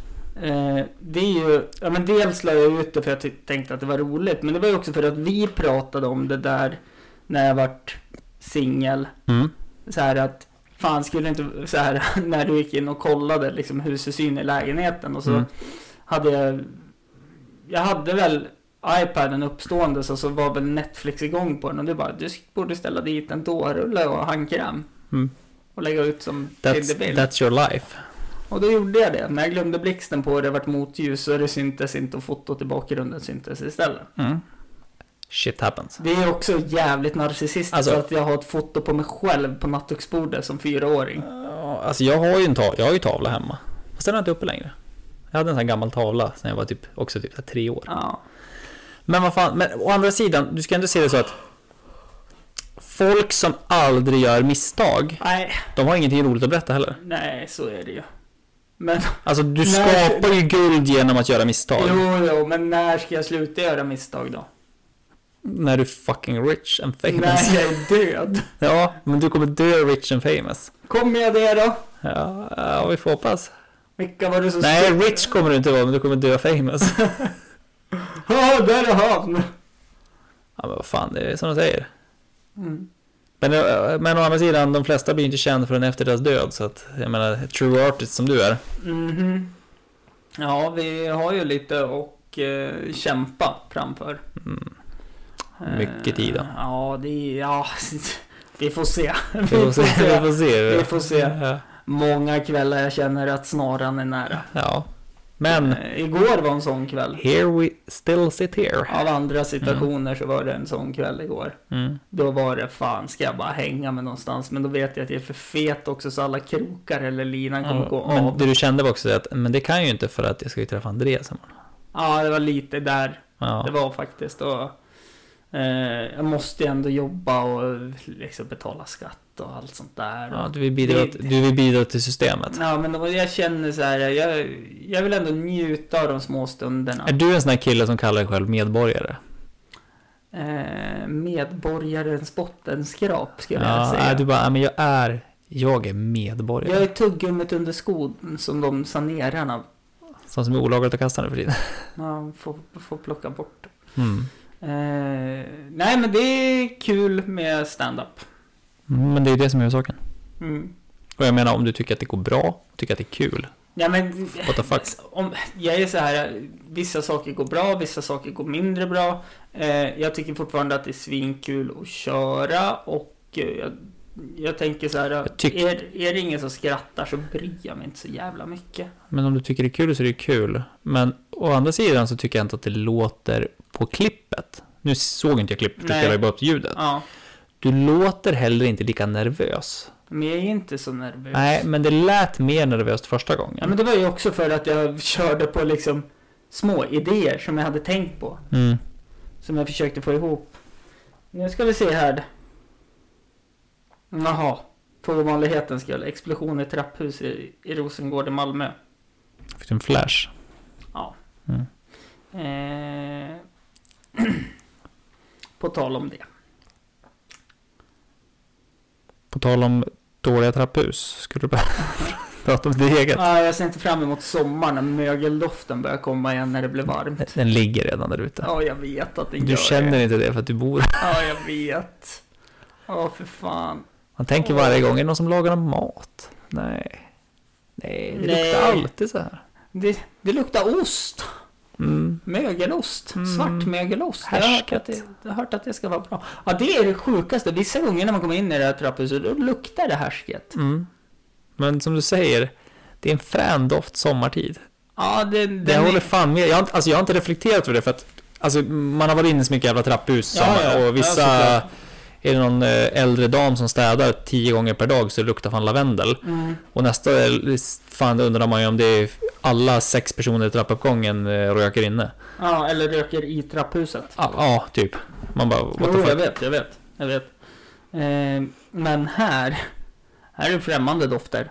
Eh, det är ju, ja, men dels la jag ut det för att jag tänkte att det var roligt, men det var ju också för att vi pratade om det där när jag vart singel. Mm. Så här att fan, skulle inte så här, när du gick in och kollade liksom husesyn i lägenheten och så mm. hade jag jag hade väl iPaden uppstående, så så var väl Netflix igång på den, och det bara, du borde ställa dit en tårrulle och handkräm mm. och lägga ut som Tinderbild. That's, that's your life. Och då gjorde jag det. När jag glömde blixten på, det vart motljus, så det syntes inte, och fotot i bakgrunden syntes istället. Mm. Shit happens. Det är också jävligt narcissistiskt, alltså, att jag har ett foto på mig själv på nattduksbordet som fyraåring. Alltså jag har ju en ta- jag har ju tavla hemma. Fast den är inte uppe längre. Jag hade en sån här gammal tavla sen jag var typ också typ tre år. Ja. Men vad fan, men å andra sidan, du ska ändå se det så att folk som aldrig gör misstag, nej, de har ingenting roligt att berätta heller. Nej, så är det ju. Men, alltså du när, skapar ju guld genom att göra misstag. Jo, jo, men när ska jag sluta göra misstag då? När du är fucking rich and famous. När jag är död. Ja, men du kommer dö rich and famous. Kommer jag det då? Ja, ja, vi får hoppas. Vilka var det som... Nej, stod? Rich kommer du inte vara, men du kommer dö famous. Ja, där är han. Ja, men vad fan, det är som de säger. Mm. Men, men å andra sidan, de flesta blir inte kända förrän efter deras död. Så att, jag menar, true artist som du är. Mm-hmm. Ja, vi har ju lite att eh, kämpa framför. Mm. Mycket eh, tid då. Ja, det, ja, vi får se. Vi får se. Vi får se. Vi får se. Ja. Många kvällar jag känner att snaran är nära. Ja, men... Eh, igår var en sån kväll. Here we still sit here. Av andra situationer mm. så var det en sån kväll igår. Mm. Då var det fan, ska jag bara hänga med någonstans. Men då vet jag att jag är för fet också, så alla krokar eller linan kommer mm. gå av. Men det du kände var också att, men det kan ju inte, för att jag ska ju träffa Andreas imorgon. Ja, det var lite där. Ja. Det var faktiskt. Och, Jag måste ändå jobba och liksom betala skatt och allt sånt där. Ja, du vill bidra, det, du vill bidra till systemet. Ja, men jag känner så här, jag, jag vill ändå njuta av de små stunderna. Är du en sån här kille som kallar dig själv medborgare? Eh, medborgarens bottenskrap skulle ja, jag säga. Du bara, men jag är, jag är medborgare. Jag är tuggummet under skon som de sanerarna. Som som är olagligt att kasta nu för tiden. Ja, får, får plocka bort. Mm. Eh, nej, men det är kul med stand-up. Mm, men det är det som är saken. Mm. Och jag menar, om du tycker att det går bra, tycker att det är kul. Ja, men what the fuck? Om, jag är så här, vissa saker går bra, vissa saker går mindre bra. Eh, jag tycker fortfarande att det är svinkul att köra. Och eh, jag, jag tänker så här, jag tyck- är, är det ingen som skrattar så bryr jag mig inte så jävla mycket. Men om du tycker det är kul så är det kul. Men å andra sidan så tycker jag inte att det låter på klippet. Nu såg inte jag klippet, jag spelade bara upp ljudet. Ja. Du låter heller inte lika nervös. Men jag är inte så nervös. Nej, men det lät mer nervöst första gången. Ja, men det var ju också för att jag körde på liksom små idéer som jag hade tänkt på. Mm. Som jag försökte få ihop. Nu ska vi se här. Jaha, på vanligheten skull. Explosion i trapphus i, i Rosengård i Malmö. Fick en flash. Ja. Mm. Eh... på tal om det. På tal om dåliga trapphus. Skulle du bara prata om det eget? Ja, jag ser inte fram emot sommaren när mögeldoften börjar komma igen när det blir varmt. Den ligger redan där ute. Ja, jag vet att den du gör. Du känner inte det för att du bor. Ja, jag vet. Åh, för fan. Man tänker Åh. varje gång, är det någon som lagar mat? Nej. Nej, det Nej. luktar alltid så här. Det, det luktar ost. Mm. Mögelost, mm. svart mögelost. Jag har, hört att det, jag har hört att det ska vara bra. Ja, det är det sjukaste. Vissa gånger när man kommer in i det här trapphuset, då luktar det härsket. Mm. Men som du säger, det är en frän doft sommartid. Ja, det, det jag är... håller fan med. Jag, alltså, jag har inte reflekterat över det för att alltså, man har varit inne i så mycket jävla trapphus ja, ja. och vissa ja, är det någon äldre dam som städar tio gånger per dag så det luktar fan lavendel. Mm. Och nästa fan undrar man ju om det är alla sex personer i trappuppgången röker inne. Ja, eller röker i trapphuset. Ja, ja typ. Man bara, what the fuck? Jag vet, jag vet. Jag vet. Eh, men här, här är främmande dofter.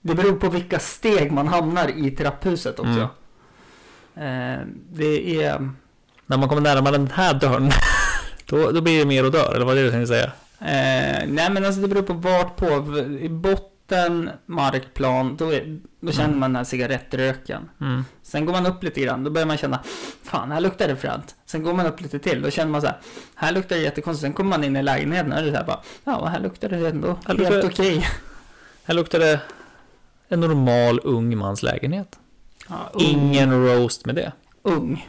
Det beror på vilka steg man hamnar i trapphuset också. Mm. Eh, det är... När man kommer närmare den här dörren... Då, då blir det mer och dör, eller vad är det du tänkte säga? Eh, nej, men alltså det beror på vart på. I botten, markplan, då, är, då känner mm. man den här cigarettröken. Mm. Sen går man upp lite grann, då börjar man känna, fan, här luktar det fränt. Sen går man upp lite till, då känner man så här, här luktar det jättekonstigt. Sen kommer man in i lägenheten och det är så här bara, ja, här luktar det ändå här helt okej. Okay. Här luktar det en normal ung mans lägenhet. Ja, ung. Ingen roast med det. Ung.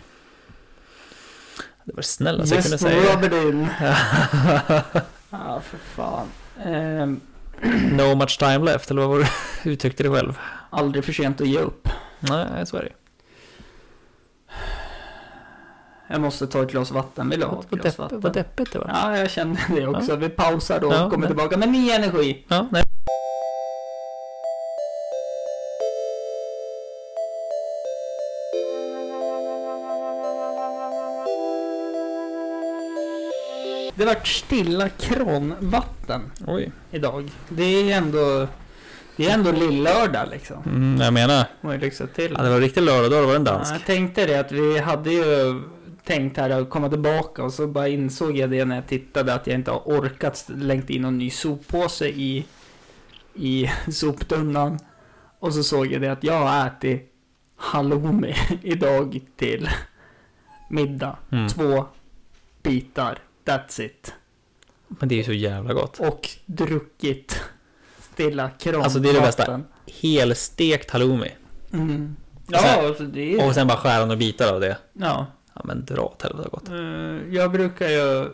Det var snälla så jag kunde säga. Robin. Ja, för fan. Um. No much time left, eller vad var du uttryckte dig själv? Aldrig för sent att ge upp. Nej, så är det. Jag måste ta ett glas vatten. Vill du ha ett glas depp, vatten? Vad deppigt det var. Ja, jag kände det också. Ja. Vi pausar då och ja, kommer nej. tillbaka med ny energi. Ja, nej. Det har varit stilla kranvatten Oj. idag. Det är ändå det är ändå lillördag liksom. Mm, jag menar. Oj, lyxa till. Ja, det var riktigt lördag då, det var en dansk. Ja, jag tänkte det att vi hade ju tänkt här att komma tillbaka och så bara insåg jag det när jag tittade att jag inte har orkat längt in någon ny soppåse i i soptunnan. Och så såg jag det att jag har ätit halloumi idag till middag. Mm. Två bitar. That's it. Men det är ju så jävla gott. Och druckit stilla kranvatten. Alltså det är det bästa. Helstekt halloumi. Mm. Ja, och sen, alltså det är... och sen bara skära några bitar av det. Ja. Ja, men dra åt helvete gott. Uh, jag brukar ju...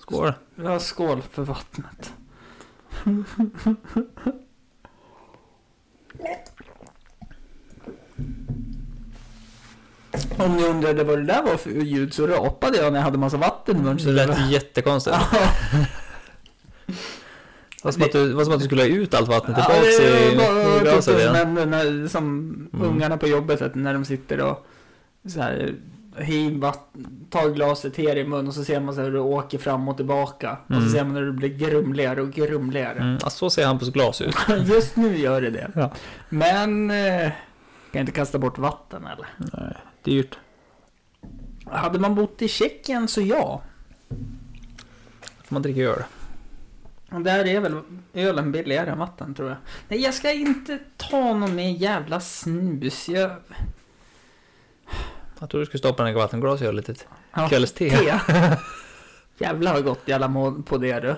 Skål. Ja, skål för vattnet. Om ni undrade vad det där var för ljud så rapade jag när jag hade massa vatten i munnen. Så det lät jättekonstigt. Det var som att du, som att du skulle ha ut allt vattnet tillbaka ja, i, i glaset. Typ som, som ungarna på jobbet när de sitter och så här, vatten, tar glaset här i mun och så ser man så hur du åker fram och tillbaka. Mm. Och så ser man hur det blir grumligare och grumligare. Mm. Ja, så ser Hampus glas ut. Just nu gör det det. Ja. Men eh, kan inte kasta bort vatten eller? Nej, dyrt. Hade man bott i Tjeckien så ja. Man dricker öl. Där är väl ölen billigare än vatten, tror jag. Nej, jag ska inte ta någon mer jävla snus. Jag... jag tror du skulle stoppa en vattenglas och göra lite ja, kvällste. Jävlar vad gott jävla mål på det, du.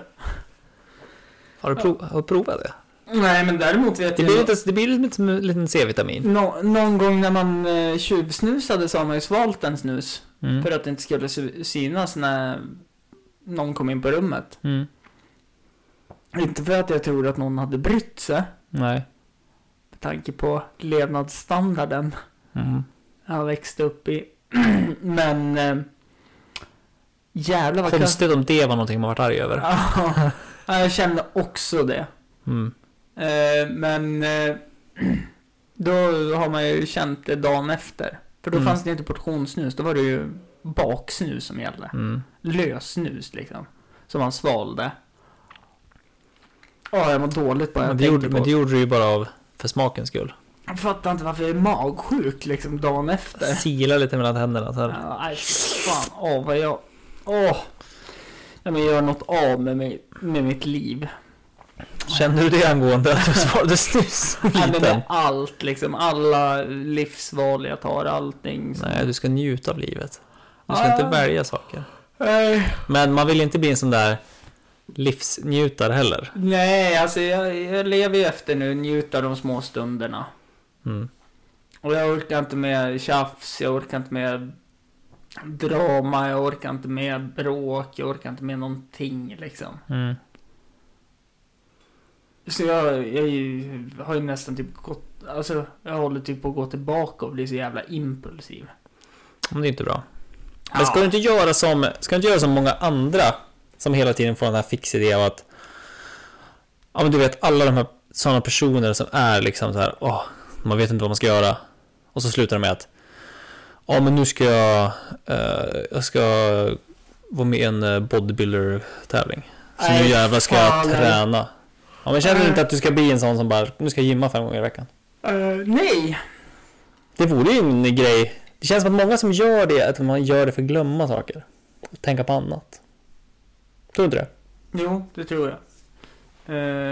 Har du prov- ja. har du provat det? Nej, men däremot vet det jag... Blir lite, det blir lite som en liten C-vitamin. No, någon gång när man tjuvsnusade så har man ju svalt en snus. Mm. För att det inte skulle synas när någon kom in på rummet. Mm. Inte för att jag tror att någon hade brytt sig. Nej. Med tanke på levnadsstandarden. Mm. Jag växte upp i. Men eh, jävla vad konstigt kan... om det var någonting man varit arg över. Ja, jag kände också det. Mm. Eh, men eh, då har man ju känt det dagen efter. För då mm. fanns det inte portionssnus. Då var det ju baksnus som gällde. Mm. Lössnus liksom. Som man svalde. Ja, jag var dåligt bara. Men det, gjorde, men det gjorde du ju bara av för smakens skull. Jag fattar inte varför jag är magsjuk liksom dagen efter. Sila lite mellan händerna så här. Ja, aj, fan. Åh, vad jag... Åh. Jag vill göra något av med, mig, med mitt liv. Känner du det angående att du svarade snus? Ja, men allt liksom. Alla livsval jag tar, allting. Så. Nej, du ska njuta av livet. Du ska ah. inte välja saker. Nej. Men man vill inte bli en sån där... livsnjutar heller. Nej, alltså jag, jag lever ju efter nu. Njutar de små stunderna. Mm. Och jag orkar inte med tjafs, jag orkar inte med drama, jag orkar inte med bråk, jag orkar inte med någonting liksom. Mm. Så jag, jag har ju nästan typ gått, alltså jag håller typ på att gå tillbaka och bli så jävla impulsiv. Men det är inte bra. Men ja. ska du inte göra som ska du inte göra som många andra som hela tiden får den här fixidé av att ja, men du vet, alla de här sådana personer som är liksom så här, åh, man vet inte vad man ska göra. Och så slutar de med att ja, men nu ska jag eh, jag ska vara med i en bodybuilder-tävling. Så nu jävlar ska jag träna. Ja, men känner du inte att du ska bli en sån som bara nu ska jag gymma fem gånger i veckan? Uh, nej. Det vore ju en grej. Det känns som att många som gör det, att man gör det för att glömma saker och tänka på annat. Tror inte det? Jo, det tror jag.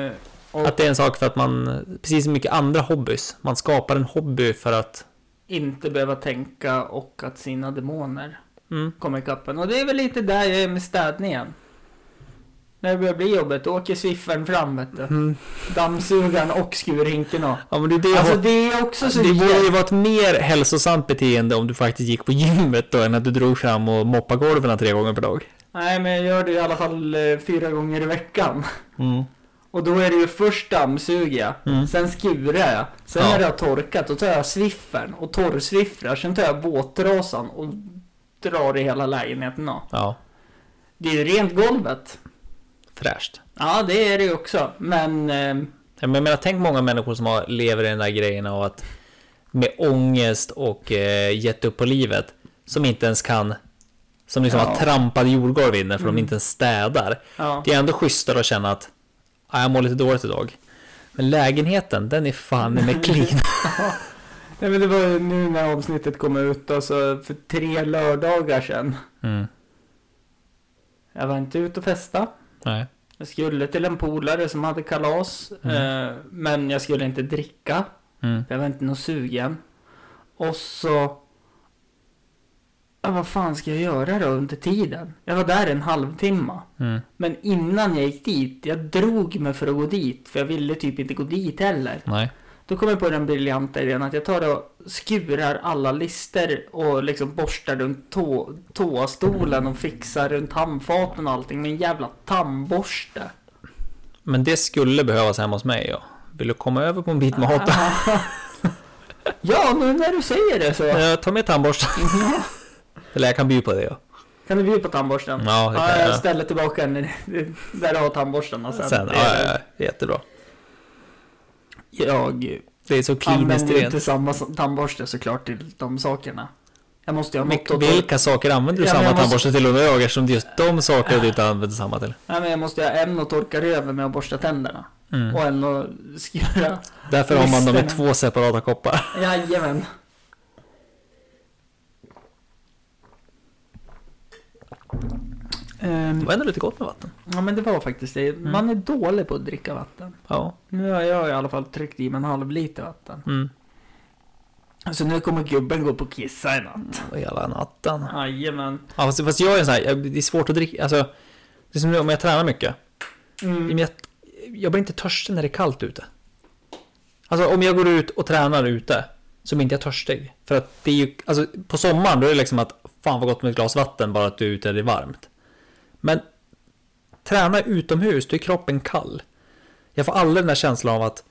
Eh, och... Att det är en sak för att man, precis som mycket andra hobbys, man skapar en hobby för att inte behöva tänka och att sina demoner mm. kommer i kappen. Och det är väl lite där jag är med städningen. När det börjar bli jobbet, då åker sviffaren fram, vet du. Mm. Dammsugaren och skurhinkorna. Ja, men det är det. Alltså, det är också så det jätt... borde ju vara ett mer hälsosamt beteende om du faktiskt gick på gymmet då, än att du drog fram och moppade golven tre gånger per dag. Nej, men jag gör det i alla fall fyra gånger i veckan. Mm. Och då är det ju först dammsuger jag, mm. sen skurar jag, sen ja. Har jag torkat och tar jag sviffern och torrsviffrar, sen tar jag våtrasan och drar i hela lägenheten. Ja. Det är ju rent golvet. Fräscht. Ja, det är det ju också, men... Eh... Ja, men jag menar, tänk många människor som har, lever i den där grejen och att med ångest och eh, gett upp på livet, som inte ens kan... som liksom ja. Har trampade jordgolv inne för mm. de inte ens städar. Ja. Det är ändå schysstare att känna att ah, jag mår lite dåligt idag. Men lägenheten, den är fan med clean. Ja. Nej, men det var ju nu när avsnittet kom ut alltså, för tre lördagar sedan. Mm. Jag var inte ute och festa. Nej. Jag skulle till en polare som hade kalas. Mm. Eh, men jag skulle inte dricka. Mm. Jag var inte någon sugen. Och så... Ja, vad fan ska jag göra då under tiden? Jag var där en halvtimme. Mm. Men innan jag gick dit, jag drog mig för att gå dit. För jag ville typ inte gå dit heller. Nej. Då kom jag på den briljanta idén att jag tar och skurar alla lister och liksom borstar runt tå- tåstolen och fixar runt handfaten och allting med en jävla tandborste. Men det skulle behövas hemma hos mig, ja. Vill du komma över på en bit mat? Ja, nu när du säger det så. Jag tar med tandborsten. Eller jag kan bjuda på det, ja. Kan du bjuda på tandborsten? Ja, det kan jag. Ja, jag ställer tillbaka den där du har tandborsten. Sen, sen, ja, ja, ja, jättebra. Jag det är så kliniskt använder inte samma tandborste såklart till de sakerna. Jag måste ha något. Vilka saker använder du ja, samma måste... tandborste till och ögat som just de saker ja. Du inte använder samma till? Nej, men jag måste ha en och torka över med att borsta tänderna. Mm. Och en och skura. Därför har man dem i två separata koppar. Jajamän. Det var ändå lite gott med vatten. Ja, men det var faktiskt det. Mm. Man är dålig på att dricka vatten. Ja. Nu har jag i alla fall tryckt i mig en halv liter vatten. Mm. Så nu kommer gubben gå på kissa i natt. Mm, hela natten. Jajamän. Ja, fast, fast jag är så här, det är svårt att dricka. Alltså, det är som om jag tränar mycket. Mm. Jag, jag blir inte törstig när det är kallt ute. Alltså om jag går ut och tränar ute så blir inte jag törstig. För att det är ju, alltså, på sommaren då är det liksom att fan vad gott med ett glas vatten bara att du är ute eller det är varmt. Men träna utomhus, då är kroppen kall. Jag får aldrig den här känslan av att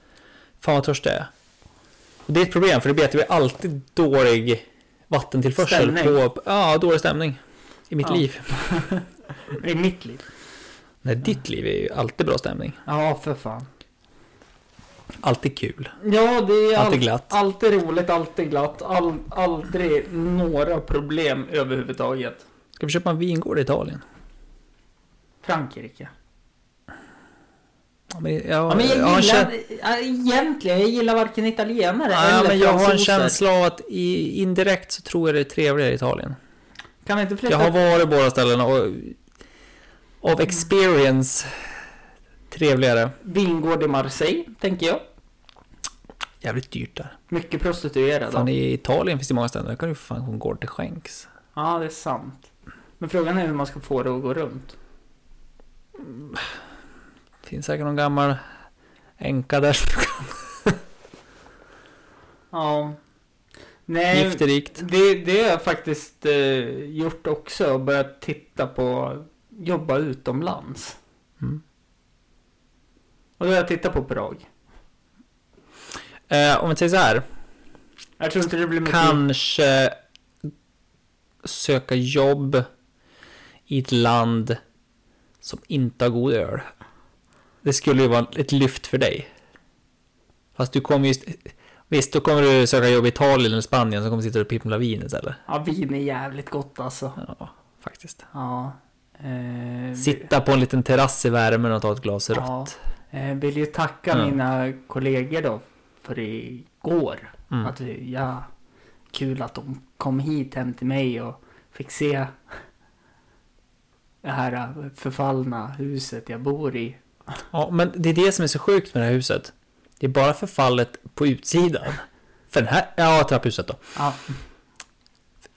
fan vad törstig jag är. Och det är ett problem, för det blir att det blir alltid dålig vattentillförsel. Stämning. På, ja, dålig stämning i mitt ja. liv. I mitt liv? Nej, ditt liv är ju alltid bra stämning. Ja, för fan. Alltid kul. Ja, det är alltid all, glatt. Alltid roligt, alltid glatt. All, aldrig några problem överhuvudtaget. Ska vi köpa en vingård i Italien? Frankrike. Ja, men jag, ja, men jag, jag gillar jag, egentligen, jag gillar varken italienare ja, eller men jag har en känsla av att i, indirekt så tror jag det är trevligare i Italien. Kan inte flytta? Jag har varit båda ställena och av experience trevligare. Vingård i Marseille, tänker jag. Jävligt dyrt där. Mycket prostituerade. Fan, i Italien finns det många ställen där kan du fan gå till skänks. Ja, det är sant. Men frågan är hur man ska få det att gå runt. Mm. Finns säkert någon gammal enka där. Ja. Nej, gifterikt. Det, det har jag faktiskt eh, gjort också. Och börjat titta på jobba utomlands. Mm. Och då har jag tittat på Prag. Eh, om vi säger så här. Jag tror inte det blir mycket. Kanske söka jobb i ett land som inte har god öl. Det skulle ju vara ett lyft för dig. Fast du kommer just... Visst, då kommer du söka jobb i Italien eller Spanien så kommer du sitta och pimpla vin istället. Ja, vin är jävligt gott alltså. Ja, faktiskt. Ja. Eh, sitta på en liten terrass i värmen och ta ett glas rött. Ja, eh, vill ju tacka mm. mina kollegor då för igår. Mm. Att ja, kul att de kom hit hem till mig och fick se det här förfallna huset jag bor i. Ja, men det är det som är så sjukt med det här huset. Det är bara förfallet på utsidan. För den här, ja, trapphuset då. Ja.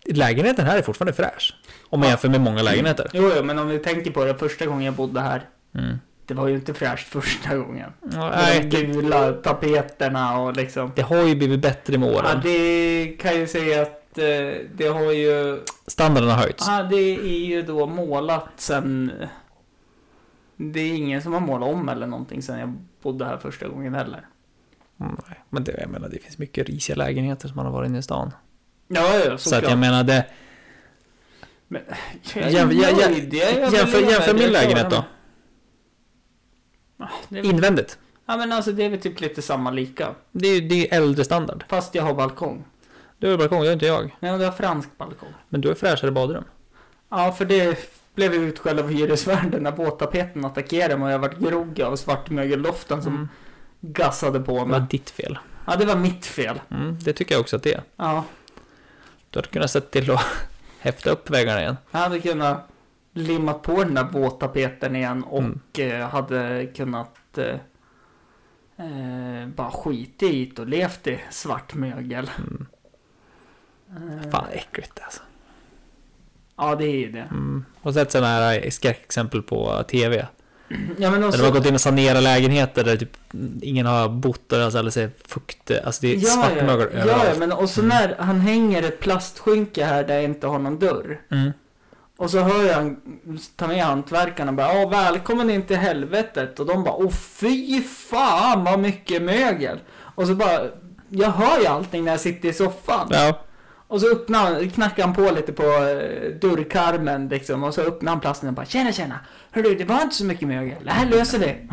Lägenheten här är fortfarande fräsch. Om man ja. jämför med många lägenheter. Jo, jo, men om vi tänker på det första gången jag bodde här. Mm. Det var ju inte fräscht första gången. Ja, nej, de gula tapeterna och liksom. Det har ju blivit bättre med åren. Ja, det kan jag ju säga att det har ju... Standarden har höjts. Ja, det är ju då målat sen... Det är ingen som har målat om eller någonting sen jag bodde här första gången heller. Mm, nej, men det, jag menar, det finns mycket risiga lägenheter som man har varit inne i stan. Ja, ja, så, så att jag menar det... Men, jag, jämför, jag, jag, jag, jag, jämför, jämför min lägenhet då. Väl, invändigt. Ja, men alltså det är väl typ lite samma lika. Det är ju äldre standard. Fast jag har balkong. Du har balkong, det är inte jag. Nej, men du har fransk balkong. Men du är fräschare badrum. Ja, för det... blev utskälld av hyresvärden när båttapeten attackerade mig och jag varit grogg av svartmögelloften som mm. gassade på mig. Det var ditt fel. Ja, det var mitt fel. Mm, det tycker jag också att det är. Ja. Du hade kunnat sätta till att häfta upp väggarna igen. Jag hade kunnat limma på den där båttapeten igen och mm. hade kunnat eh, bara skita i och levt i svartmögel. Mm. Eh. Fan, äckligt alltså. Ja, det är ju det. Mm. Och sett sådana här skräckexempel på tv. Ja, men också... Där de har gått in och sanera lägenheter där typ ingen har bott där, alltså, eller så är fukt. Alltså det är ja, svartmögel ja. överallt. Ja, men och så när mm. han hänger ett plastskynke här där jag inte har någon dörr. Mm. Och så hör jag han ta med hantverkarna och bara, ja, välkommen in till helvetet. Och de bara, åh fy fan vad mycket mögel. Och så bara, jag hör ju allting när jag sitter i soffan. Ja. Och så öppnar, knackar han på lite på dörrkarmen liksom. Och så öppnar han plasten och bara, tjena, tjena. Hörru, det var inte så mycket mögel. Det här löser det.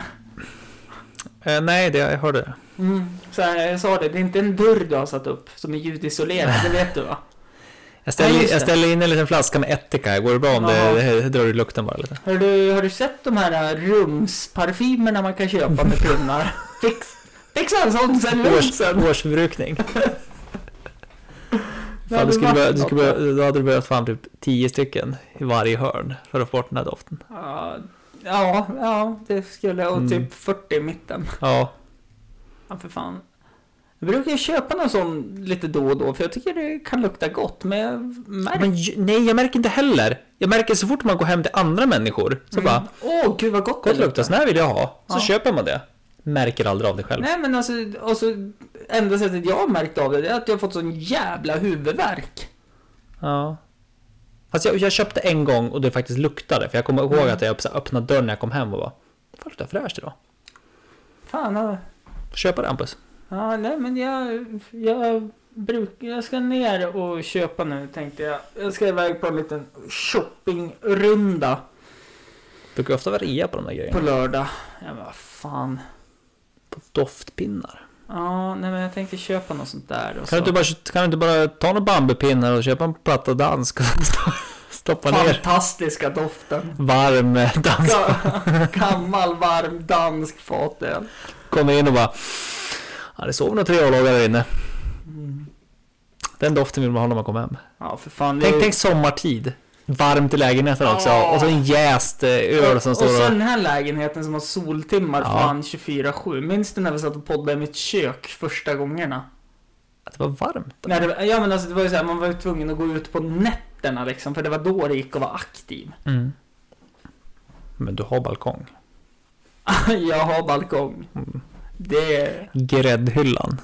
Eh, nej, det, jag hörde det. Mm. Så här, jag sa det, det är inte en dörr du har satt upp som är ljudisolerad, det vet du va? Jag ställer, ja, jag ställer in en liten flaska med ättika. Går det bra om ja. det, det drar i lukten bara lite? Har du, har du sett de här rumsparfymerna man kan köpa med pinnar? Fix, fixa en sån sen lunch. Års, årsförbrukning. Fan, du skulle börja, du skulle börja, då hade du börjat fram typ tio stycken i varje hörn för att få bort den här doften. Ja, ja, ja det skulle och typ mm. fyrtio i mitten. Ja. Ja, för fan. Jag brukar ju köpa någon sån lite då och då, för jag tycker det kan lukta gott, men jag märker... Men, nej, jag märker inte heller. Jag märker så fort man går hem till andra människor så mm. bara, åh gud vad gott det luktar. Så här vill jag ha, så ja. köper man det. Märker aldrig av det själv. Nej, men alltså, alltså enda sättet jag har märkt av det är att jag har fått sån jävla huvudvärk. Ja. Fast jag, jag köpte en gång och det faktiskt luktade. För jag kommer ihåg mm. att jag öppnade dörren när jag kom hem och bara, vad luktar fräscht idag? Fan, ja. Köpa det, Hampus. Ja, nej, men jag, jag, bruk, jag ska ner och köpa nu, tänkte jag. Jag ska iväg på en liten shoppingrunda. Det brukar ofta vara rea på de där grejerna. På lördag. Ja, men vad fan. På doftpinnar. Ja, nej, men jag tänkte köpa något sånt där. Och kan, så. du inte bara, kan du inte bara ta några bambupinnar och köpa en platta dansk och stoppa ner? Fantastiska doften. Varm dansk. Gammal, varm dansk fatöl. Kommer in och bara... Ja, det sov nog tre årlagar där inne. Mm. Den doften vill man ha när man kommer hem. Ja, för fan, tänk, det... tänk sommartid. Varmt i lägenheten också. Oh. Och så en jäst öl som står. Och så den här lägenheten som har soltimmar ja. fan tjugofyra sju. Minns du när vi satt och poddade i mitt kök första gångerna? Att det var varmt. Nej, det var, ja, men alltså, det var ju så här, man var ju tvungen att gå ut på nätterna liksom, för det var då det gick att vara aktiv. Mm. Men du har balkong. Jag har balkong. Mm. Det är... Gräddhyllan.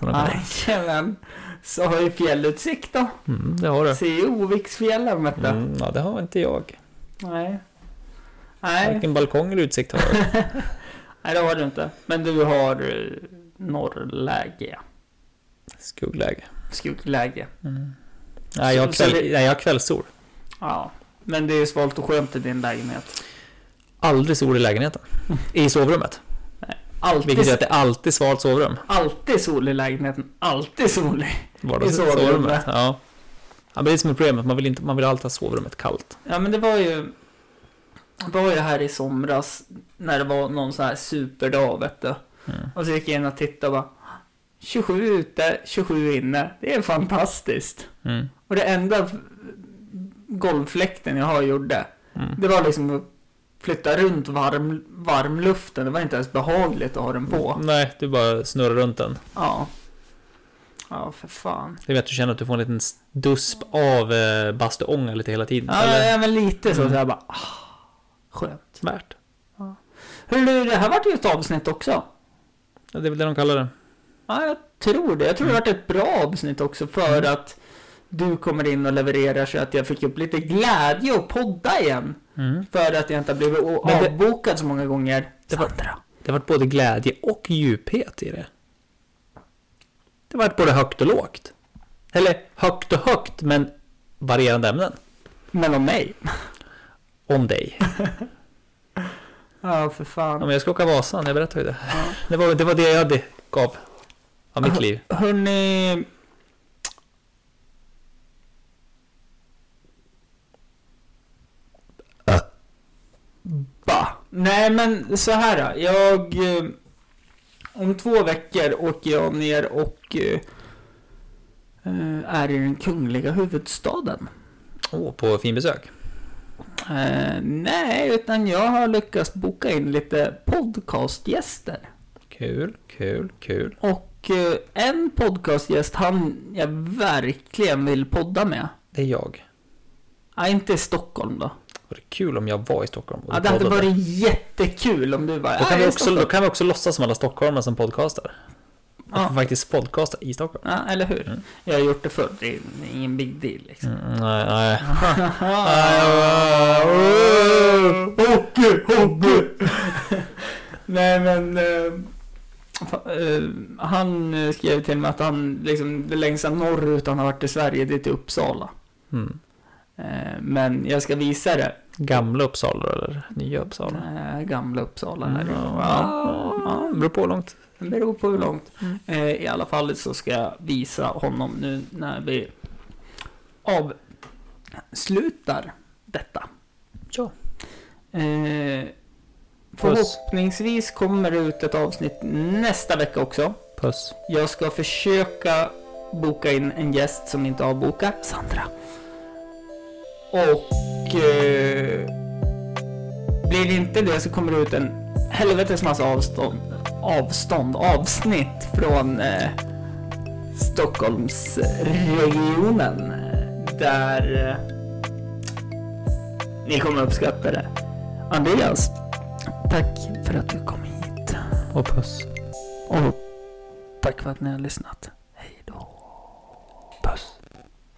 Jajamän. Så har ju fjällutsikt då. Mm, det har du. Ser ju Oviksfjällen, vet du. Mm, ja, det har inte jag. Nej. Nej. Vilken balkong eller utsikt har du? Nej, det har du inte. Men du har norrläge. Skuggläge. Skuggläge. Mm. Nej, jag har, kväll... det... Nej, jag har kvällssol. Ja, men det är ju svalt och skönt i din lägenhet. Aldrig sol i lägenheten. I sovrummet. Alltid, vilket är att det är alltid svalt sovrum. Alltid sol i lägenheten. Alltid sol i, i sovrummet. Ja. Ja, men det är som ett problem att man vill, inte, man vill alltid ha sovrummet kallt. Ja, men det var ju det var ju här i somras när det var någon så här superdag, vet du. Mm. Och så gick jag in och tittade och bara, tjugosju ute, tjugosju inne. Det är fantastiskt. Mm. Och det enda golvfläkten jag har gjorde, mm. det var liksom flytta runt varm, varmluften. Det var inte ens behagligt att ha den på. Nej, du bara snurrar runt den. Ja. Ja, för fan. Det vet du, känner att du får en liten dusp av eh, bastuånga lite hela tiden. Ja, eller? Ja, men lite så. Mm. Så jag bara, ah, skönt. Värt. Ja. Hur, det här var ju ett avsnitt också. Ja, det är väl det de kallar det. Ja, jag tror det. Jag tror mm. det har varit ett bra avsnitt också för mm. att du kommer in och levererar så att jag fick upp lite glädje och podda igen. Mm. För att jag inte har blivit o- det, avbokad så många gånger. Det har var, varit både glädje och djuphet i det. Det har varit både högt och lågt. Eller högt och högt, men varierande ämnen. Men om mig. Om dig. Ja, för fan. Ja, men jag ska åka Vasan, jag berättade ju det. Ja. Det, var, det var det jag gav av mitt H- liv. Hörrni... Bah. Nej, men så här då. Jag om två veckor åker jag ner och uh, är i den kungliga huvudstaden. Åh, oh, på finbesök. Uh, nej, utan jag har lyckats boka in lite podcastgäster. Kul, kul, kul. Och uh, en podcastgäst han jag verkligen vill podda med. Det är jag. Ja, inte i Stockholm då. Det var kul om jag var i Stockholm. Ja, det hade varit jättekul om du var. Då kan, vi också, då kan vi också låtsas som alla stockholmare som podcastar. Ja. Faktiskt podcastar i Stockholm. Ja, eller hur? Mm. Jag har gjort det förr. Det är ingen big deal liksom. Mm, nej, nej. Hockey, hockey. Nej, men uh, han skrev till mig att han liksom det längsta norrut han har varit i Sverige, det är till Uppsala. Mm. Men jag ska visa det. Gamla Uppsala eller Nya Uppsala? Nej, Gamla Uppsala. Mm. Det ja, ja, beror på hur långt. Det beror på hur långt. Mm. I alla fall så ska jag visa honom nu när vi av avslutar detta. Ja. Eh, förhoppningsvis kommer det ut ett avsnitt nästa vecka också. Puss. Jag ska försöka boka in en gäst som inte avbokar, Sandra. Och eh, blir det inte det så kommer det ut en helvetes massa avstånd, avstånd avsnitt från eh, Stockholmsregionen där eh, ni kommer uppskatta det. Andreas, tack för att du kom hit. Och puss. Och tack för att ni har lyssnat.